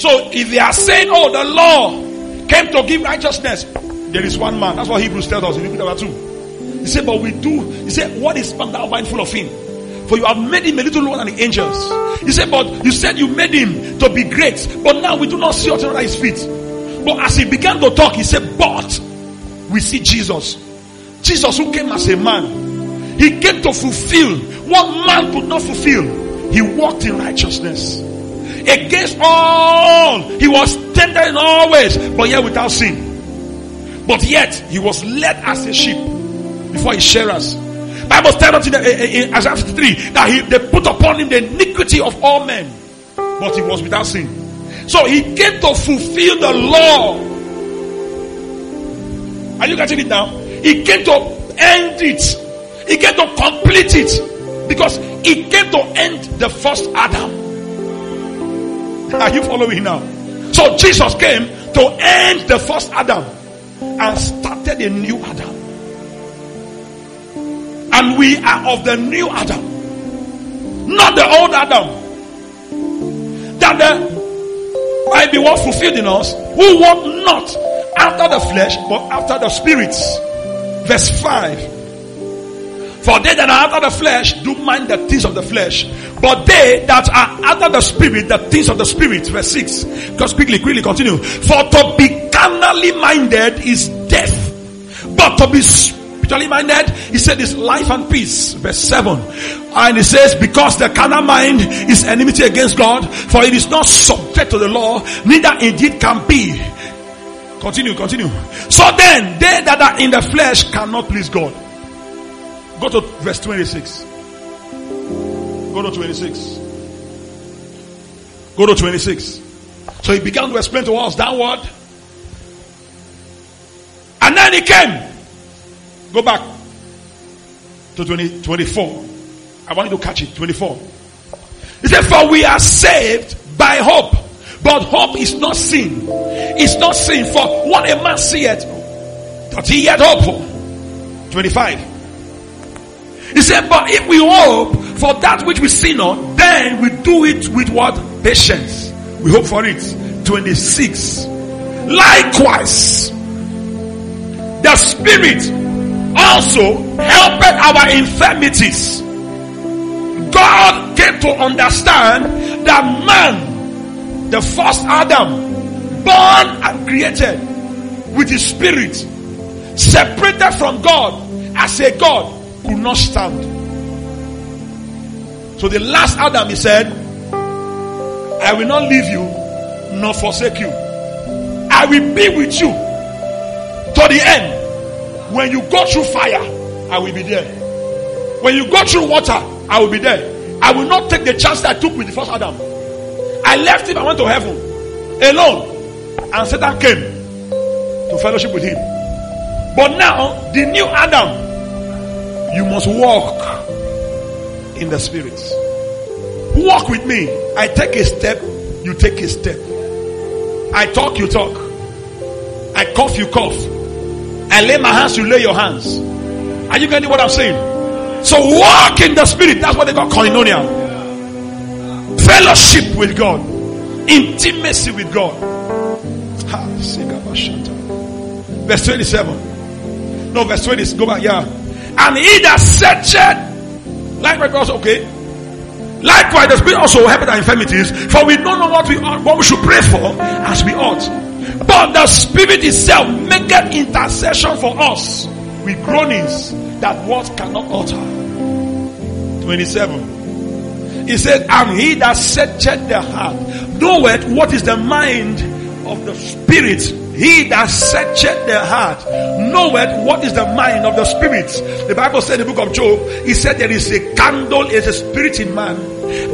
So if they are saying, oh, the law came to give righteousness, there is one man. That's what Hebrews tells us in Hebrews number two. He said, but we do. He said, what is man that are mindful of him? For you have made him a little lower than the angels. You said, but you said you made him to be great. But now we do not see under his feet. But as he began to talk, he said, but we see Jesus. Jesus who came as a man. He came to fulfill what man could not fulfill. He walked in righteousness. Against all, he was tempted in all ways, but yet without sin. But yet, he was led as a sheep before his sharers. Bible tells us in, in, in Isaiah fifty-three that he, they put upon him the iniquity of all men, but he was without sin. So he came to fulfill the law. Are you getting it now? He came to end it. He came to complete it, because he came to end the first Adam. Are you following now? So Jesus came to end the first Adam and started a new Adam. And we are of the new Adam, not the old Adam. That the might be what fulfilled in us, who walk not after the flesh, but after the spirits. Verse five. For they that are after the flesh do mind the things of the flesh, but they that are after the spirit, the things of the spirit. Verse six. Because quickly, quickly continue. For to be carnally minded is death, but to be minded, he said, is life and peace. Verse seven. And he says, because the carnal mind is enmity against God, for it is not subject to the law, neither indeed can be. Continue, continue. So then, they that are in the flesh cannot please God. Go to verse twenty-six. Go to twenty-six. Go to twenty-six. So he began to explain to us that word. And then he came. Go back to twenty, twenty-four. I want you to catch it. twenty-four. He said, for we are saved by hope. But hope is not sin. It's not sin. For what a man seeth, that he yet hope for. twenty-five. He said, but if we hope for that which we see not, then we do it with what? Patience. We hope for it. twenty-six. Likewise, the Spirit also helped our infirmities. God came to understand that man, the first Adam, born and created with his spirit, separated from God as a God, could not stand. So the last Adam, he said, I will not leave you nor forsake you. I will be with you to the end. When you go through fire, I will be there. When you go through water, I will be there. I will not take the chance that I took with the first Adam. I left him, I went to heaven alone. And Satan came to fellowship with him. But now, the new Adam, you must walk in the Spirit. Walk with me. I take a step, you take a step. I talk, you talk. I cough, you cough. I lay my hands, you lay your hands. Are you getting what I'm saying? So walk in the spirit. That's what they call koinonia. Fellowship with God. Intimacy with God. Verse twenty-seven. No, verse twenty. Go back. Yeah. And he that searcheth. Likewise also. Okay. Likewise the spirit also will help our infirmities. For we don't know what we ought, what we should pray for as we ought. But the Spirit itself maketh intercession for us with groanings that words cannot utter. twenty-seven. He said, and he that searcheth the heart knoweth what is the mind of the Spirit. He that searcheth the heart knoweth what is the mind of the Spirit. The Bible said in the book of Job, he said there is a candle, is a spirit in man.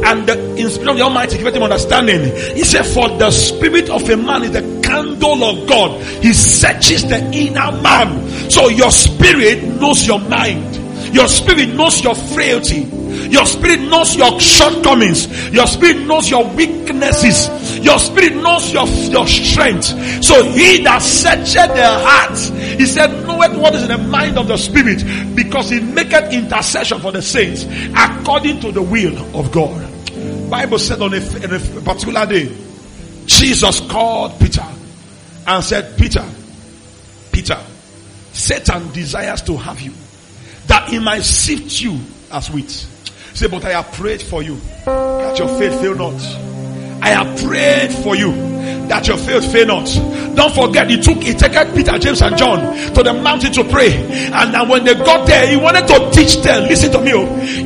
And the in spirit of the Almighty giveth him understanding. He said, for the spirit of a man is the candle of God. He searches the inner man. So your spirit knows your mind. Your spirit knows your frailty. Your spirit knows your shortcomings. Your spirit knows your weaknesses. Your spirit knows your, your strength. So he that searcheth the heart, he said, knoweth what is in the mind of the spirit, because he maketh intercession for the saints according to the will of God. Bible said on a, a particular day, Jesus called Peter and said, Peter, Peter, Satan desires to have you, that he might sift you as wheat. Say, but I have prayed for you that your faith fail not. I have prayed for you that your faith fail not. Don't forget, he took, he took Peter, James, and John to the mountain to pray. And now when they got there, he wanted to teach them. Listen to me.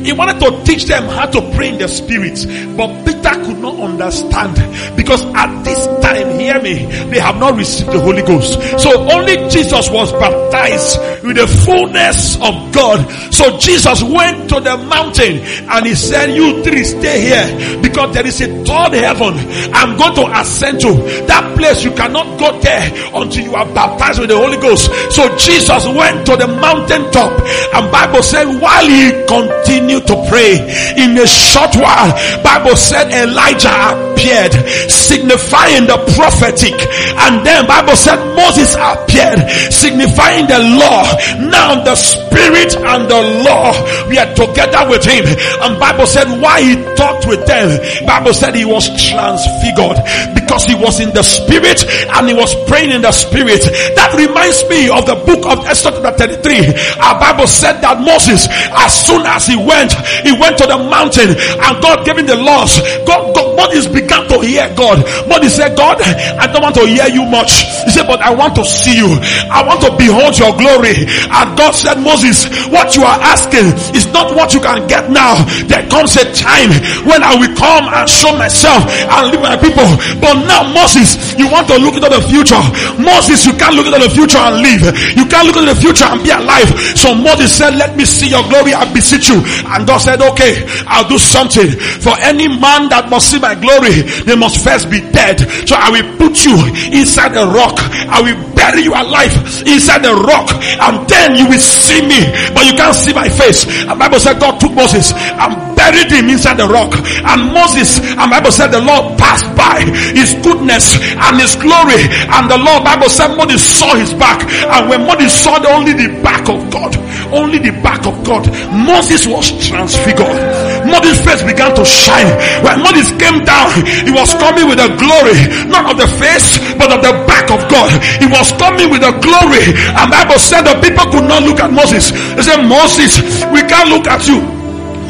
He wanted to teach them how to pray in the spirit. But Peter could not understand, because at this time, hear me, they have not received the Holy Ghost. So only Jesus was baptized with the fullness of God. So Jesus went to the mountain and he said, you three stay here, because there is a third heaven I'm going to ascend to. That place you cannot go there until you are baptized with the Holy Ghost. So Jesus went to the mountaintop, and Bible said while he continued to pray, in a short while, Bible said Elijah appeared, signifying the prophetic. And then Bible said Moses appeared, signifying the law. Now the spirit and the law, we are together with him. And Bible said while he talked with them, Bible said he was transfigured, because he was in the spirit and he was praying in the spirit. That reminds me of the book of Exodus thirty-three. Our Bible said that Moses, as soon as he went, he went to the mountain and God gave him the laws. God, God, Moses began to hear God. Moses said, God, I don't want to hear you much. He said, but I want to see you. I want to behold your glory. And God said, Moses, what you are asking is not what you can get now. There comes a time when I will come and show myself and lead my people. But now Moses, you want to look into the future. Moses, you can't look into the future and live. You can't look into the future and be alive. So Moses said, let me see your glory, I beseech you. And God said, okay, I'll do something. For any man that must see my glory, they must first be dead. So I will put you inside a rock. I will bury you alive inside the rock, and then you will see me, but you can't see my face. And Bible said God took Moses and buried him inside the rock. And Moses, and Bible said the Lord passed by, his goodness and his glory. And the Lord, Bible said Moses saw his back. And when Moses saw only the back of God, only the back of God, Moses was transfigured. Moses' face began to shine. When Moses came down, he was coming with the glory, not of the face, but of the back of God. He was coming with the glory. And Bible said the people could not look at Moses. They said, Moses, we can't look at you.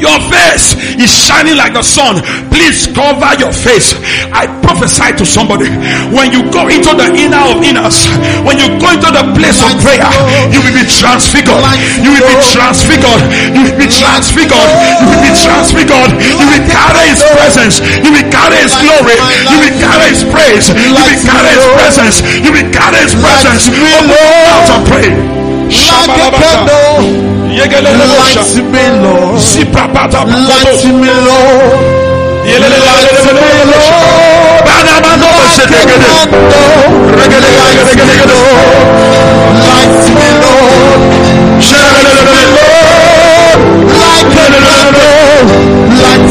Your face is shining like the sun. Please cover your face. I prophesy to somebody, when you go into the inner of inners, when you go into the place of prayer, you will be transfigured. You will be transfigured. You will be transfigured. You will be transfigured. You will carry his presence. You will carry his glory. You will carry his praise. You will carry his presence. You will carry his presence. Open your mouth and pray. Shabbat. Light me, Lord. Light me, Lord. Light me, Lord. Light me, Lord. Light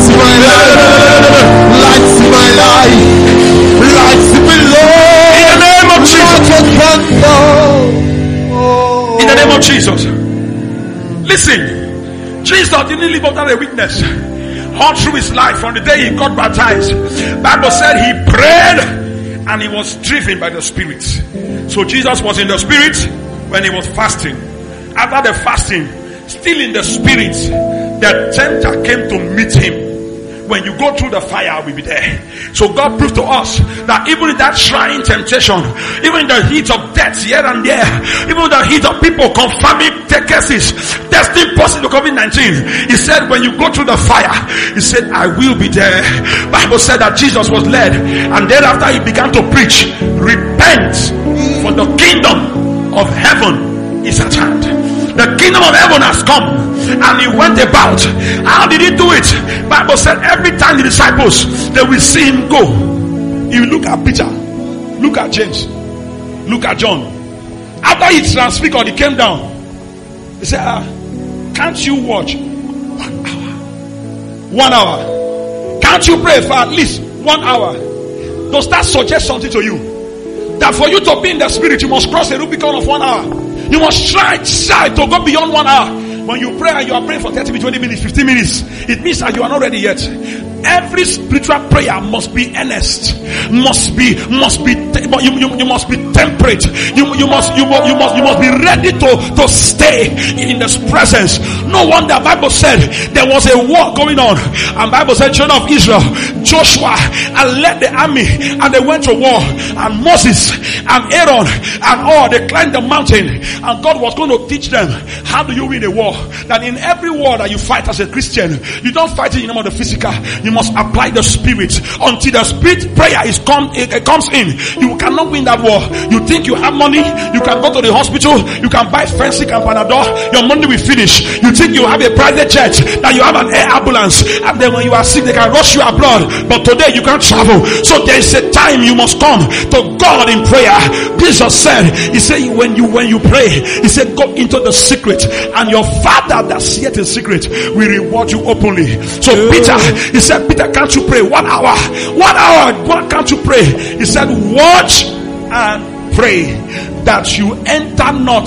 me, Lord. Listen, Jesus didn't live under a witness all through his life. From the day he got baptized, Bible said he prayed and he was driven by the Spirit. So Jesus was in the Spirit when he was fasting. After the fasting, still in the Spirit, the tempter came to meet him. When you go through the fire, I will be there. So God proved to us that even in that trying temptation, even in the heat of death here and there, even in the heat of people confirming their cases, testing positive to COVID nineteen, he said when you go through the fire, he said I will be there. Bible said that Jesus was led, and thereafter he began to preach, repent, for the kingdom of heaven is at hand. The kingdom of heaven has come. And he went about. How did he do it? Bible said every time the disciples, they will see him go. You look at Peter, look at James, look at John. After he transfigured, he came down. He said, ah, can't you watch one hour? One hour. Can't you pray for at least one hour? Does that suggest something to you? That for you to be in the Spirit, you must cross the Rubicon of one hour. You must try, try to go beyond one hour. When you pray and you are praying for thirty, twenty minutes, fifteen minutes, it means that you are not ready yet. Every spiritual prayer must be earnest, must be, must be, you, you, you must be temperate. You, you must, you, you must, you must be ready to, to stay in His presence. No wonder the Bible said there was a war going on, and Bible said children of Israel, Joshua, and led the army, and they went to war, and Moses and Aaron and all, they climbed the mountain, and God was going to teach them how do you win a war. That in every war that you fight as a Christian, you don't fight it in the name of the physical. You must apply the Spirit. Until the Spirit prayer is come, it, it comes in, you cannot win that war. You think you have money, you can go to the hospital, you can buy Fensic and Panadol, your money will finish. You think you have a private jet, that you have an air ambulance, and then when you are sick they can rush you abroad, but today you can't travel. So there is a time you must come to God in prayer. Jesus said, he said when you when you pray, he said go into the secret, and your Father that seeth in secret will reward you openly. So Peter, he said, Peter, can't you pray one hour? One hour, what can't you pray? He said, watch and pray that you enter not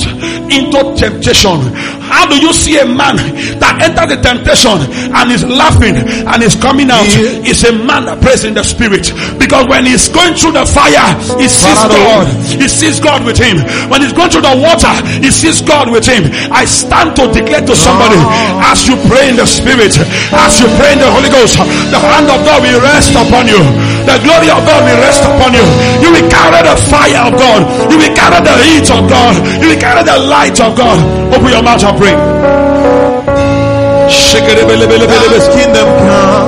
into temptation. How do you see a man that entered the temptation and is laughing and is coming out? Yeah. It's a man that prays in the Spirit, because when he's going through the fire, he sees God. He sees God with him. When he's going through the water, he sees God with him. I stand to declare to somebody, as you pray in the Spirit, as you pray in the Holy Ghost, the hand of God will rest upon you. The glory of God will rest upon you. You will carry the fire of God. You will carry the heat of God. You will carry the light of God. Open your mouth and pray. Kingdom come.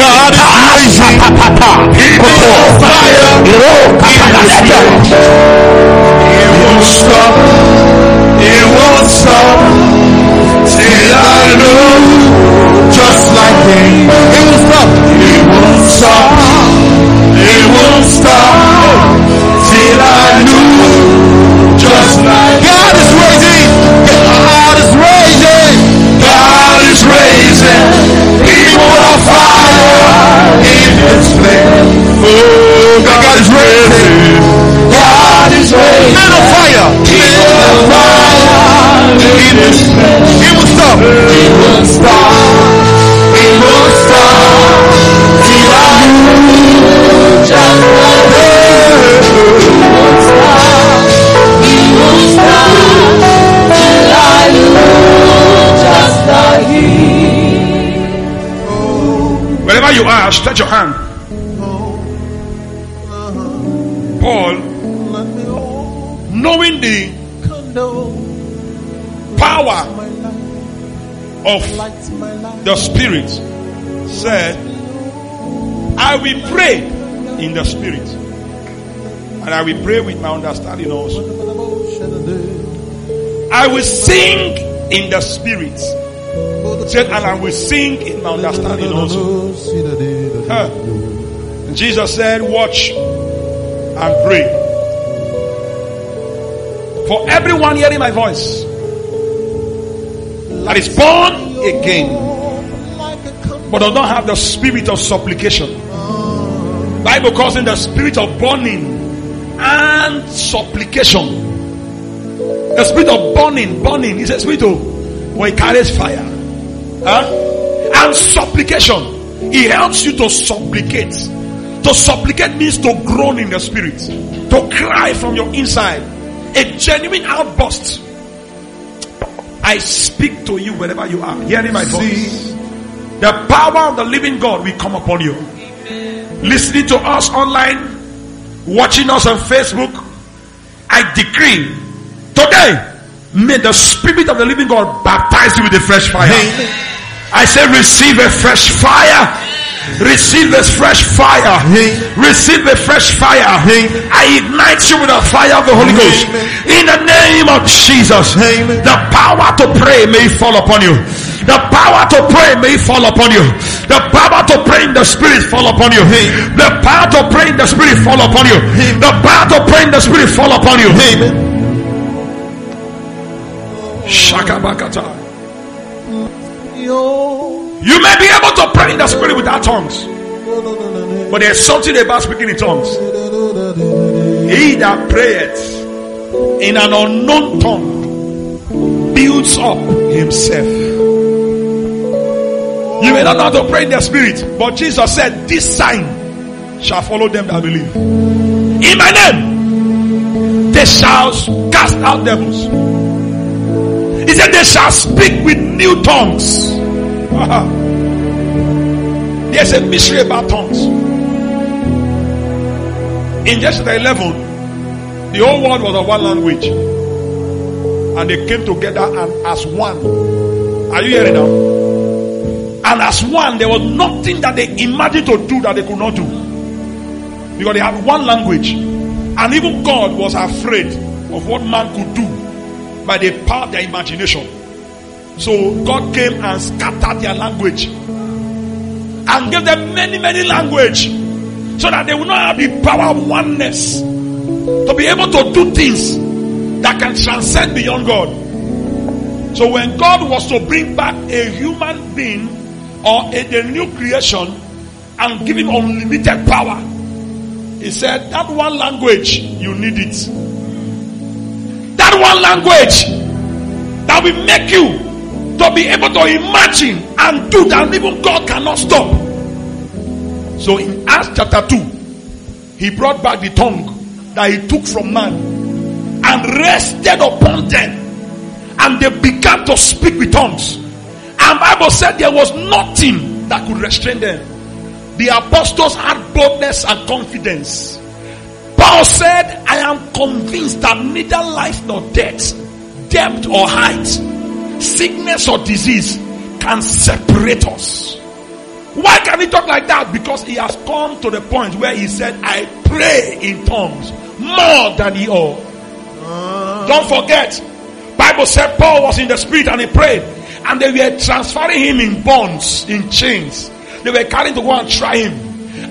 God is It won't stop, it won't stop, till I know, just like him. It won't stop, it won't stop, it won't stop, till I know, just like him. God is raising, God is raising, God is raising, people are fire in this place. Oh, God is raising. God is raising. Men of fire. Men of fire. It will stop. It will stop. It will stop. Till I move. Just like this. It will stop. It will stop. Till I move. Just like him. Wherever you are, stretch your hand. Paul, knowing the power of the Spirit, said, I will pray in the Spirit, and I will pray with my understanding also. I will sing in the Spirit, and I will sing in my understanding also. Huh. Jesus said, watch and pray. For everyone hearing my voice, that is born again but does not have the spirit of supplication. The Bible calls it the spirit of burning and supplication. The spirit of burning, burning is a spirit of, well, it carries fire. Huh? And supplication. It helps you to supplicate. To supplicate means to groan in the spirit, to cry from your inside. A genuine outburst. I speak to you wherever you are, hearing my voice. The power of the living God will come upon you. Amen. Listening to us online, watching us on Facebook, I decree today, may the spirit of the living God baptize you with a fresh fire. Amen. I say, receive a fresh fire. Receive a fresh fire. Amen. Receive a fresh fire. Amen. I ignite you with the fire of the Holy Amen. Ghost. In the name of Jesus, Amen. The power to pray may fall upon you. The power to pray may fall upon you. The power to pray in the spirit fall upon you. Amen. The power to pray in the spirit fall upon you. Amen. The power to pray in the spirit fall upon you. Amen. Shakabakata. You may be able to pray in the spirit without tongues, but there's something about speaking in tongues. He that prayeth in an unknown tongue builds up himself. You may not know how to pray in the spirit, but Jesus said, this sign shall follow them that believe. In my name, they shall cast out devils. He said, they shall speak with new tongues. There's a mystery about tongues. In Genesis eleven, the whole world was of one language. And they came together and as one. Are you hearing now? And as one, there was nothing that they imagined to do that they could not do. Because they had one language. And even God was afraid of what man could do by the power of their imagination. So God came and scattered their language. And gave them many, many languages. So that they would not have the power of oneness. To be able to do things that can transcend beyond God. So when God was to bring back a human being, or a, a new creation, and give him unlimited power, he said, that one language, you need it. That one language that will make you to be able to imagine and do that even God cannot stop. So in Acts chapter two, he brought back the tongue that he took from man and rested upon them, and they began to speak with tongues. And the Bible said there was nothing that could restrain them. The apostles had boldness and confidence. Paul said, I am convinced that neither life nor death, depth or height, sickness or disease can separate us. Why can he talk like that? Because he has come to the point where he said, I pray in tongues more than he ought. Uh. Don't forget, Bible said Paul was in the spirit and he prayed. And they were transferring him in bonds, in chains. They were carrying to go and try him.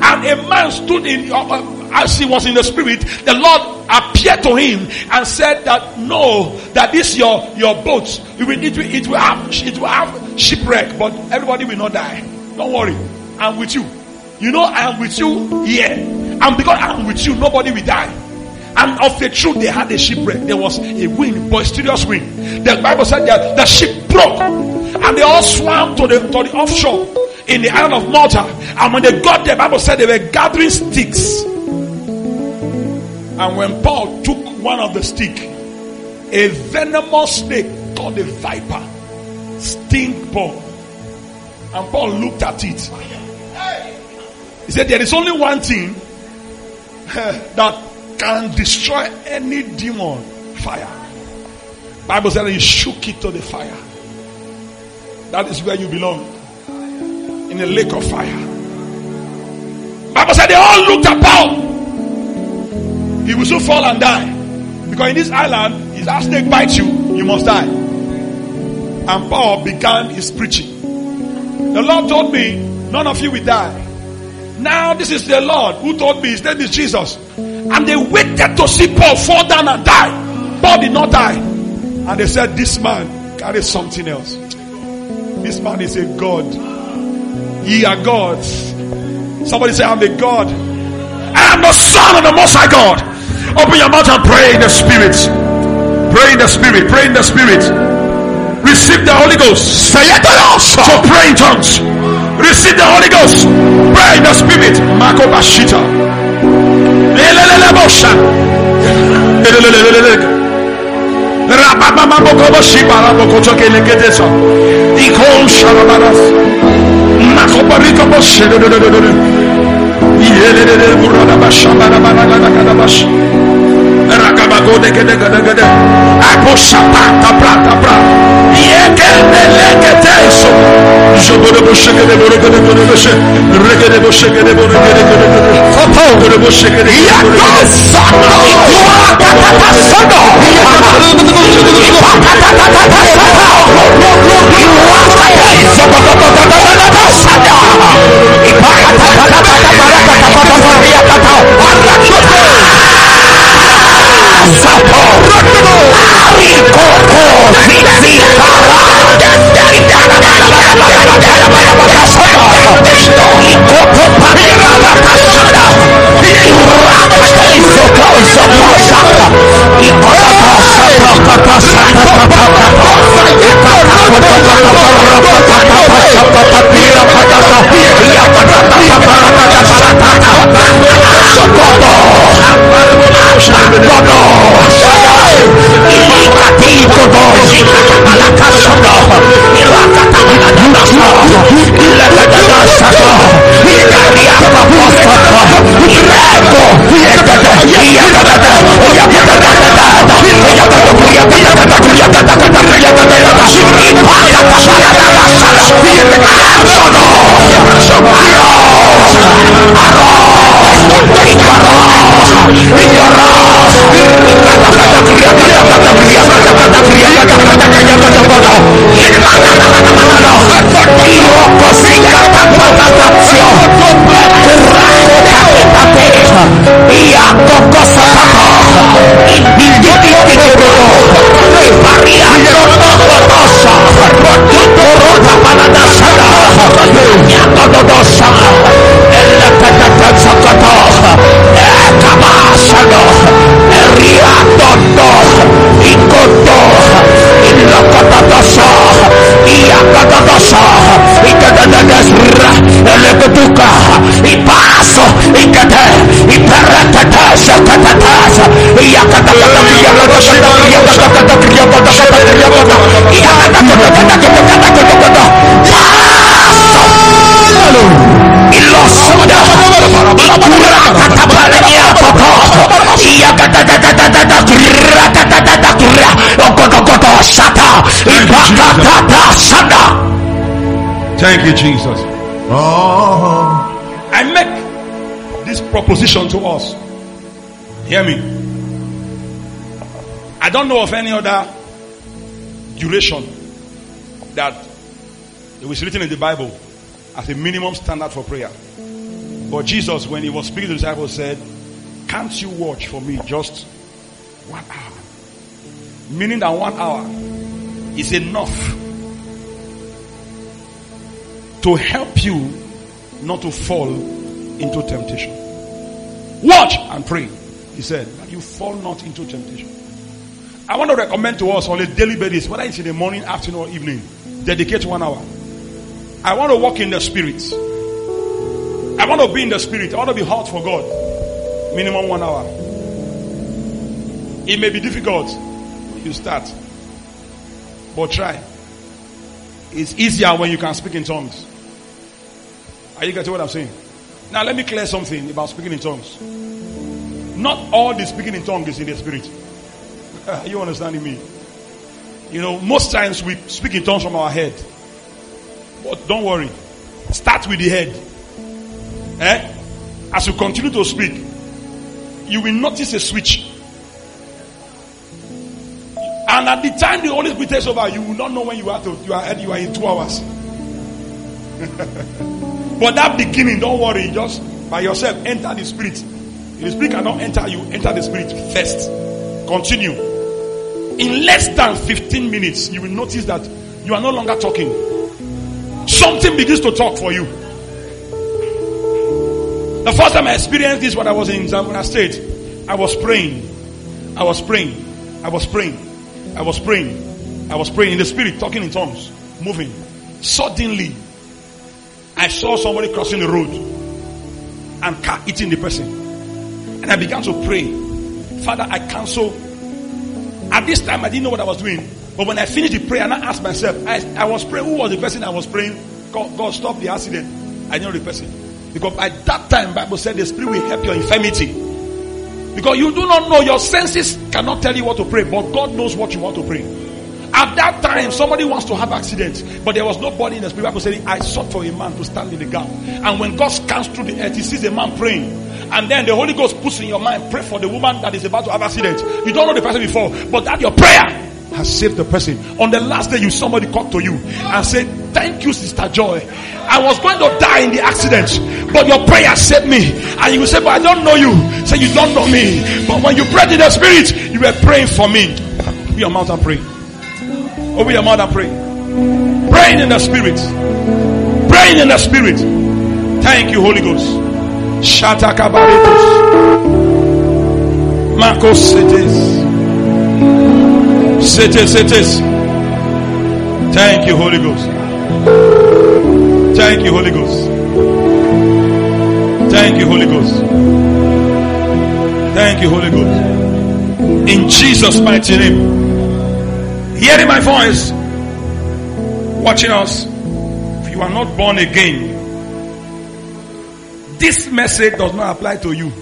And a man stood in, uh, as he was in the spirit, the Lord appeared to him and said that, no, that this your, your boat, it will, it, will, it, will have, it will have shipwreck, but everybody will not die. Don't worry, I'm with you. You know, I am with you here. Yeah. And because I am with you, nobody will die. And of the truth, they had a shipwreck. There was a wind, boisterous wind. The Bible said that the ship broke, and they all swam to the, to the offshore in the island of Malta. And when they got there, the Bible said they were gathering sticks. And when Paul took one of the sticks, a venomous snake called a viper stung Paul. And Paul looked at it. He said, there is only one thing that can destroy any demon, fire. Bible said he shook it to the fire. That is where you belong, in a lake of fire. Bible said they all looked at Paul. He will soon fall and die, because in this island, if that snake bites you, you must die. And Paul began his preaching. The Lord told me, none of you will die. Now this is the Lord who told me, his name is Jesus. And they waited to see Paul fall down and die. Paul did not die. And they said, this man carries something else. This man is a god. Ye are gods. Somebody say, I'm a god. I am the son of the Most High God. Open your mouth and pray in the spirit. Pray in the spirit. Pray in the spirit. Receive the Holy Ghost. So pray in tongues. Receive the Holy Ghost. Pray in the spirit. Marco Bashita. Thank you, Jesus. Oh. I make this proposition to us. Hear me. I don't know of any other duration that it was written in the Bible as a minimum standard for prayer. But Jesus, when he was speaking to the disciples, said, can't you watch for me just one hour? Meaning that one hour is enough to help you not to fall into temptation. Watch and pray, he said, that you fall not into temptation. I want to recommend to us on a daily basis, whether it's in the morning, afternoon, or evening, dedicate one hour. I want to walk in the spirit. I want to be in the spirit. I want to be hot for God. Minimum one hour. It may be difficult. You start. But try. It's easier when you can speak in tongues. Are you getting what I'm saying? Now let me clear something about speaking in tongues. Not all the speaking in tongues is in the spirit. Are you understanding me? You know, most times we speak in tongues from our head. But don't worry. Start with the head. Eh? As you continue to speak, you will notice a switch. And at the time the Holy Spirit takes over, you will not know when you are to, you are you are in two hours. But that beginning, don't worry, just by yourself enter the spirit. If the spirit cannot enter you, enter the spirit first. Continue. In less than fifteen minutes, you will notice that you are no longer talking. something begins to talk for you. The first time I experienced this when I was in Zamora State, I was praying. I was praying. I was praying. I was praying. I was praying in the spirit, talking in tongues, moving. Suddenly, I saw somebody crossing the road and car hitting the person. And I began to pray. Father, I cancel. At this time, I didn't know what I was doing. But when I finished the prayer, and I asked myself, I, I was praying. Who was the person I was praying? God, God stop the accident. I didn't know the person. Because at that time, Bible said the Spirit will help your infirmity. Because you do not know. Your senses cannot tell you what to pray. But God knows what you want to pray. At that time, somebody wants to have accidents, but there was nobody in the spirit. Bible said, I sought for a man to stand in the gap. And when God scans through the earth, he sees a man praying. And then the Holy Ghost puts in your mind, pray for the woman that is about to have accident. You don't know the person before, but that your prayer has saved the person. On the last day, you somebody called to you and said, thank you, Sister Joy. I was going to die in the accident, but your prayer saved me. And you will say, but I don't know you. Say, you don't know me. But when you prayed in the spirit, you were praying for me. Open your mouth and pray. Open your mouth and pray. Praying in the spirit. Praying in the spirit. Thank you, Holy Ghost. Shatakabaritos. Marcos Setes. Setes, Setes. Thank you, Holy Ghost. Thank you, Holy Ghost. Thank you, Holy Ghost. Thank you, Holy Ghost. In Jesus' mighty name. Hearing my voice, watching us, if you are not born again, this message does not apply to you.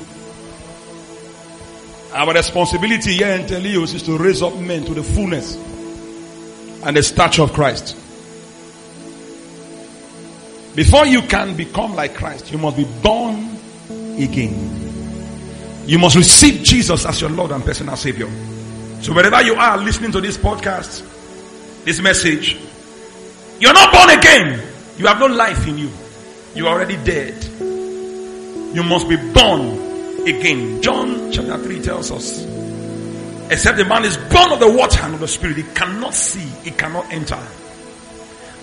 Our responsibility here in Telios is to raise up men to the fullness and the stature of Christ. Before you can become like Christ, you must be born again. You must receive Jesus as your Lord and personal Savior. So wherever you are listening to this podcast, this message, you're not born again. You have no life in you. You are already dead. You must be born again. John chapter three tells us, except the man is born of the water and of the spirit, he cannot see, he cannot enter.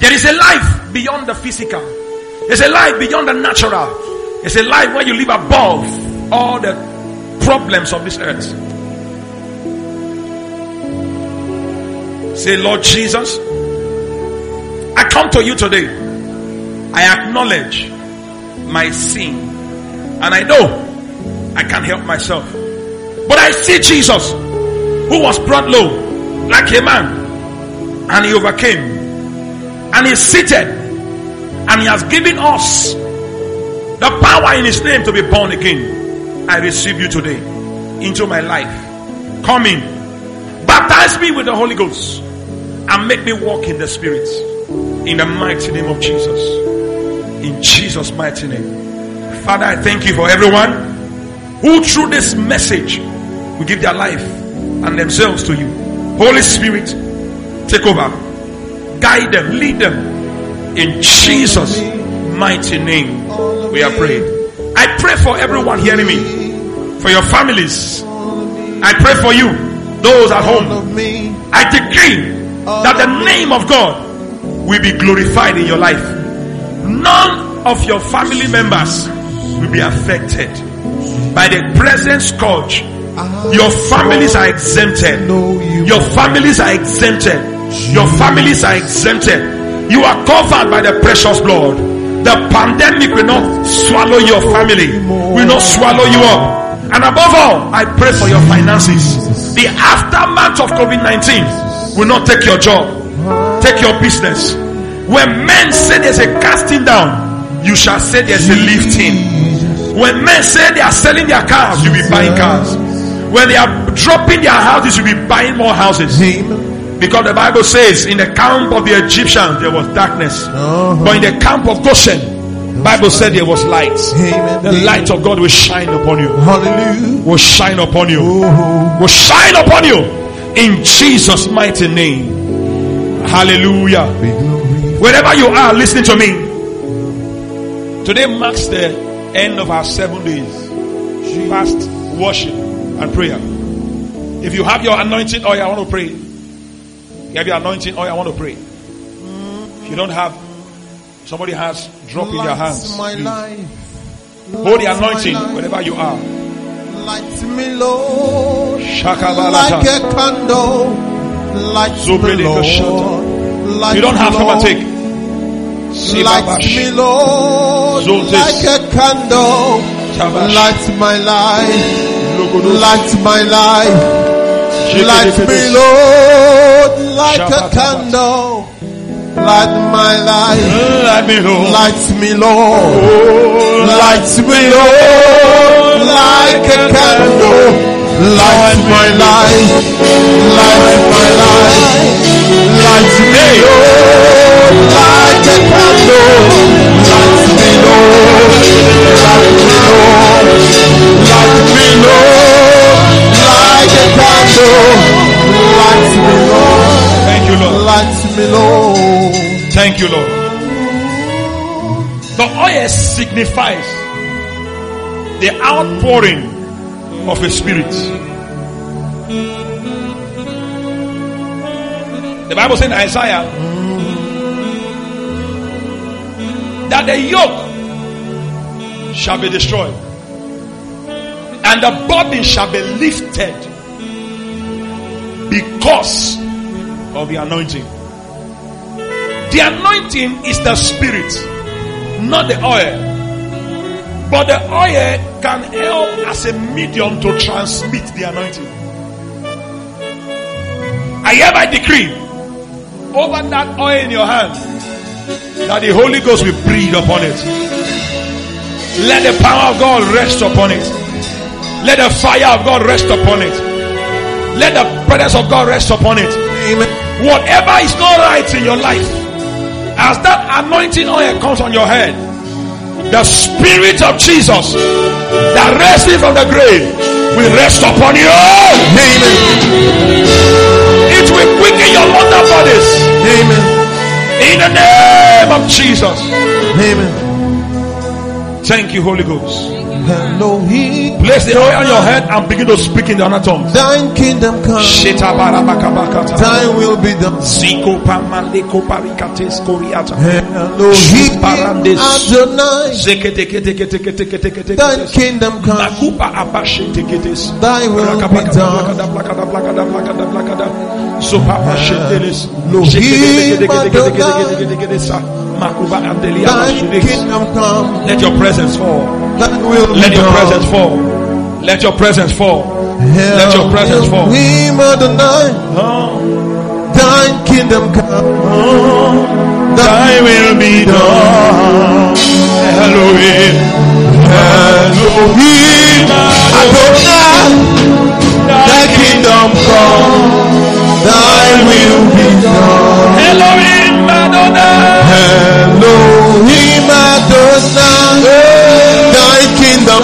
There is a life beyond the physical. There's a life beyond the natural. There's a life where you live above all the problems of this earth. Say, Lord Jesus, I come to you today. I acknowledge my sin. And I know I can't help myself. But I see Jesus, who was brought low like a man. And he overcame. And he's seated. And he has given us the power in his name to be born again. I receive you today into my life. Come in. Baptize me with the Holy Ghost and make me walk in the Spirit, in the mighty name of Jesus. In Jesus' mighty name. Father, I thank you for everyone who through this message will give their life and themselves to you. Holy Spirit, take over. Guide them, lead them. In Jesus' mighty name we are praying. I pray for everyone hearing me, for your families. I pray for you, those at home. I decree that the name of God will be glorified in your life. None of your family members will be affected by the present scourge. Your families are exempted. Your families are exempted. Your families are exempted. You are covered by the precious blood. The pandemic will not swallow your family, will not swallow you up. And above all, I pray for your finances. The aftermath of covid nineteen will not take your job, take your business. When men say there's a casting down, you shall say there's a lifting. When men say they are selling their cars, you'll be buying cars. When they are dropping their houses, you'll be buying more houses. Because the Bible says, in the camp of the Egyptians, there was darkness. But in the camp of Goshen, Bible said there was light. The light of God will shine upon you. Will shine upon you. Will shine upon you. In Jesus' mighty name. Hallelujah. Wherever you are listening to me, today marks the end of our seven days. Fast, worship, and prayer. If you have your anointing oil, I want to pray. If you have your anointing oil, I want to pray. If you don't have, Somebody has drop light in their hands. My life. Hold the anointing wherever you are. Light me, Lord, like a candle. Light so me, Lord. Light you don't have to partake. Light me, Lord, like a candle. Light my life. Light my life. Light me, Lord, like a candle. Light my life, light me, Lord, light me, Lord, light me, Lord, like a candle. Light my life, light my life, light me, Lord, like a candle. Light me, Lord, light me, Lord, light me, Lord, like a candle. Light me, Lord. Thank you, Lord. Light me, Lord. Thank you, Lord. The oil signifies the outpouring of a spirit. The Bible says in Isaiah that the yoke shall be destroyed and the burden shall be lifted because of the anointing. The anointing is the spirit, not the oil. But the oil can help as a medium to transmit the anointing. I hereby decree over that oil in your hand that the Holy Ghost will breathe upon it. Let the power of God rest upon it. Let the fire of God rest upon it. Let the presence of God rest upon it. Amen. Whatever is not right in your life, as that anointing oil comes on your head, the Spirit of Jesus that rested from the grave will rest upon you. Amen. It will quicken your mortal bodies. Amen. In the name of Jesus. Amen. Thank you, Holy Ghost. Elohim. Place the oil on your head and begin to speak in the other tongue. Thine kingdom come. Thine will be done. Elohim. Thine kingdom come. Thine will be done. Thine kingdom come. Let your presence fall. Let your presence fall. Let your presence fall. Let your presence fall. Thine kingdom come. Thy will be done. Elohim. Elohim. Adonai. Thy kingdom come. Thy will be done. Elohim. Adonai. Elohim. Adonai. Kingdom come, thy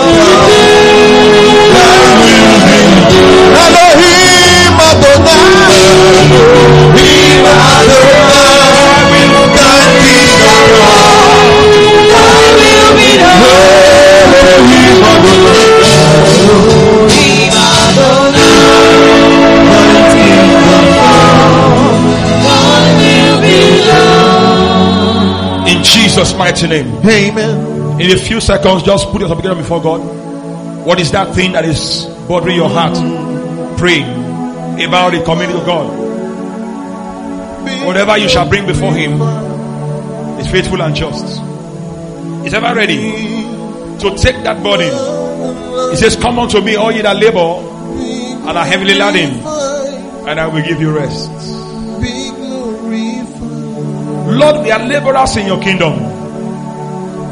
will be done. Elohim Adonai, Elohim Adonai, thy kingdom come, thy will be done. Elohim Adonai, Elohim Adonai, thy kingdom come, thy will be done. In Jesus' mighty name, amen. In a few seconds, just put yourself together before God. What is that thing that is bothering your heart? Pray about it, commit it to God. Whatever you shall bring before Him is faithful and just. Is ever ready to take that burden? He says, "Come unto me, all ye that labor and are heavily laden, and I will give you rest." Lord, we are laborers in your kingdom.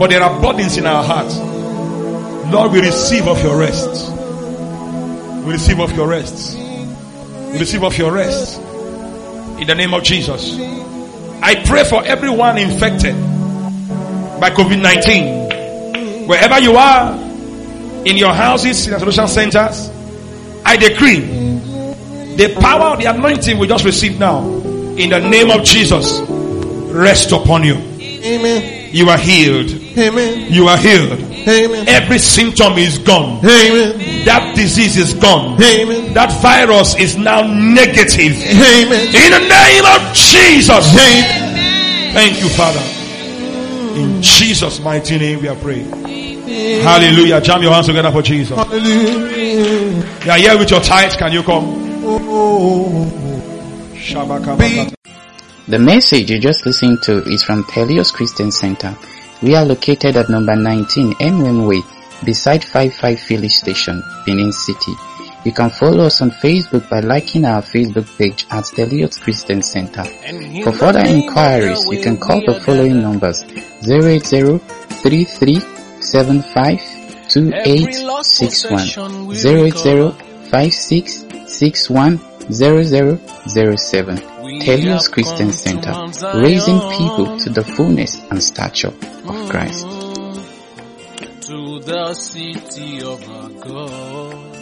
But there are burdens in our hearts. Lord, we receive of your rest. We receive of your rest. We receive of your rest. In the name of Jesus. I pray for everyone infected by covid nineteen. Wherever you are, in your houses, in isolation centers, I decree the power of the anointing we just received now, in the name of Jesus, rest upon you. Amen. You are healed. Amen. You are healed. Amen. Every symptom is gone. Amen. That disease is gone. Amen. That virus is now negative. Amen. In the name of Jesus. Amen. Thank you, Father. In Jesus' mighty name we are praying. Amen. Hallelujah. Jam your hands together for Jesus. Hallelujah. You are here with your tithes. Can you come? Oh. The message you just listened to is from Telios Christian Center. We are located at number nineteen N W M Way, beside fifty-five Village Station, Benin City. You can follow us on Facebook by liking our Facebook page at Telios Christian Center. For further inquiries, you can call the following numbers: zero eight zero, three three seven five, two eight six one, zero eight zero, five six six one, zero zero zero seven. Telios Christian Center, raising people to the fullness and stature of Christ. To the city of our God.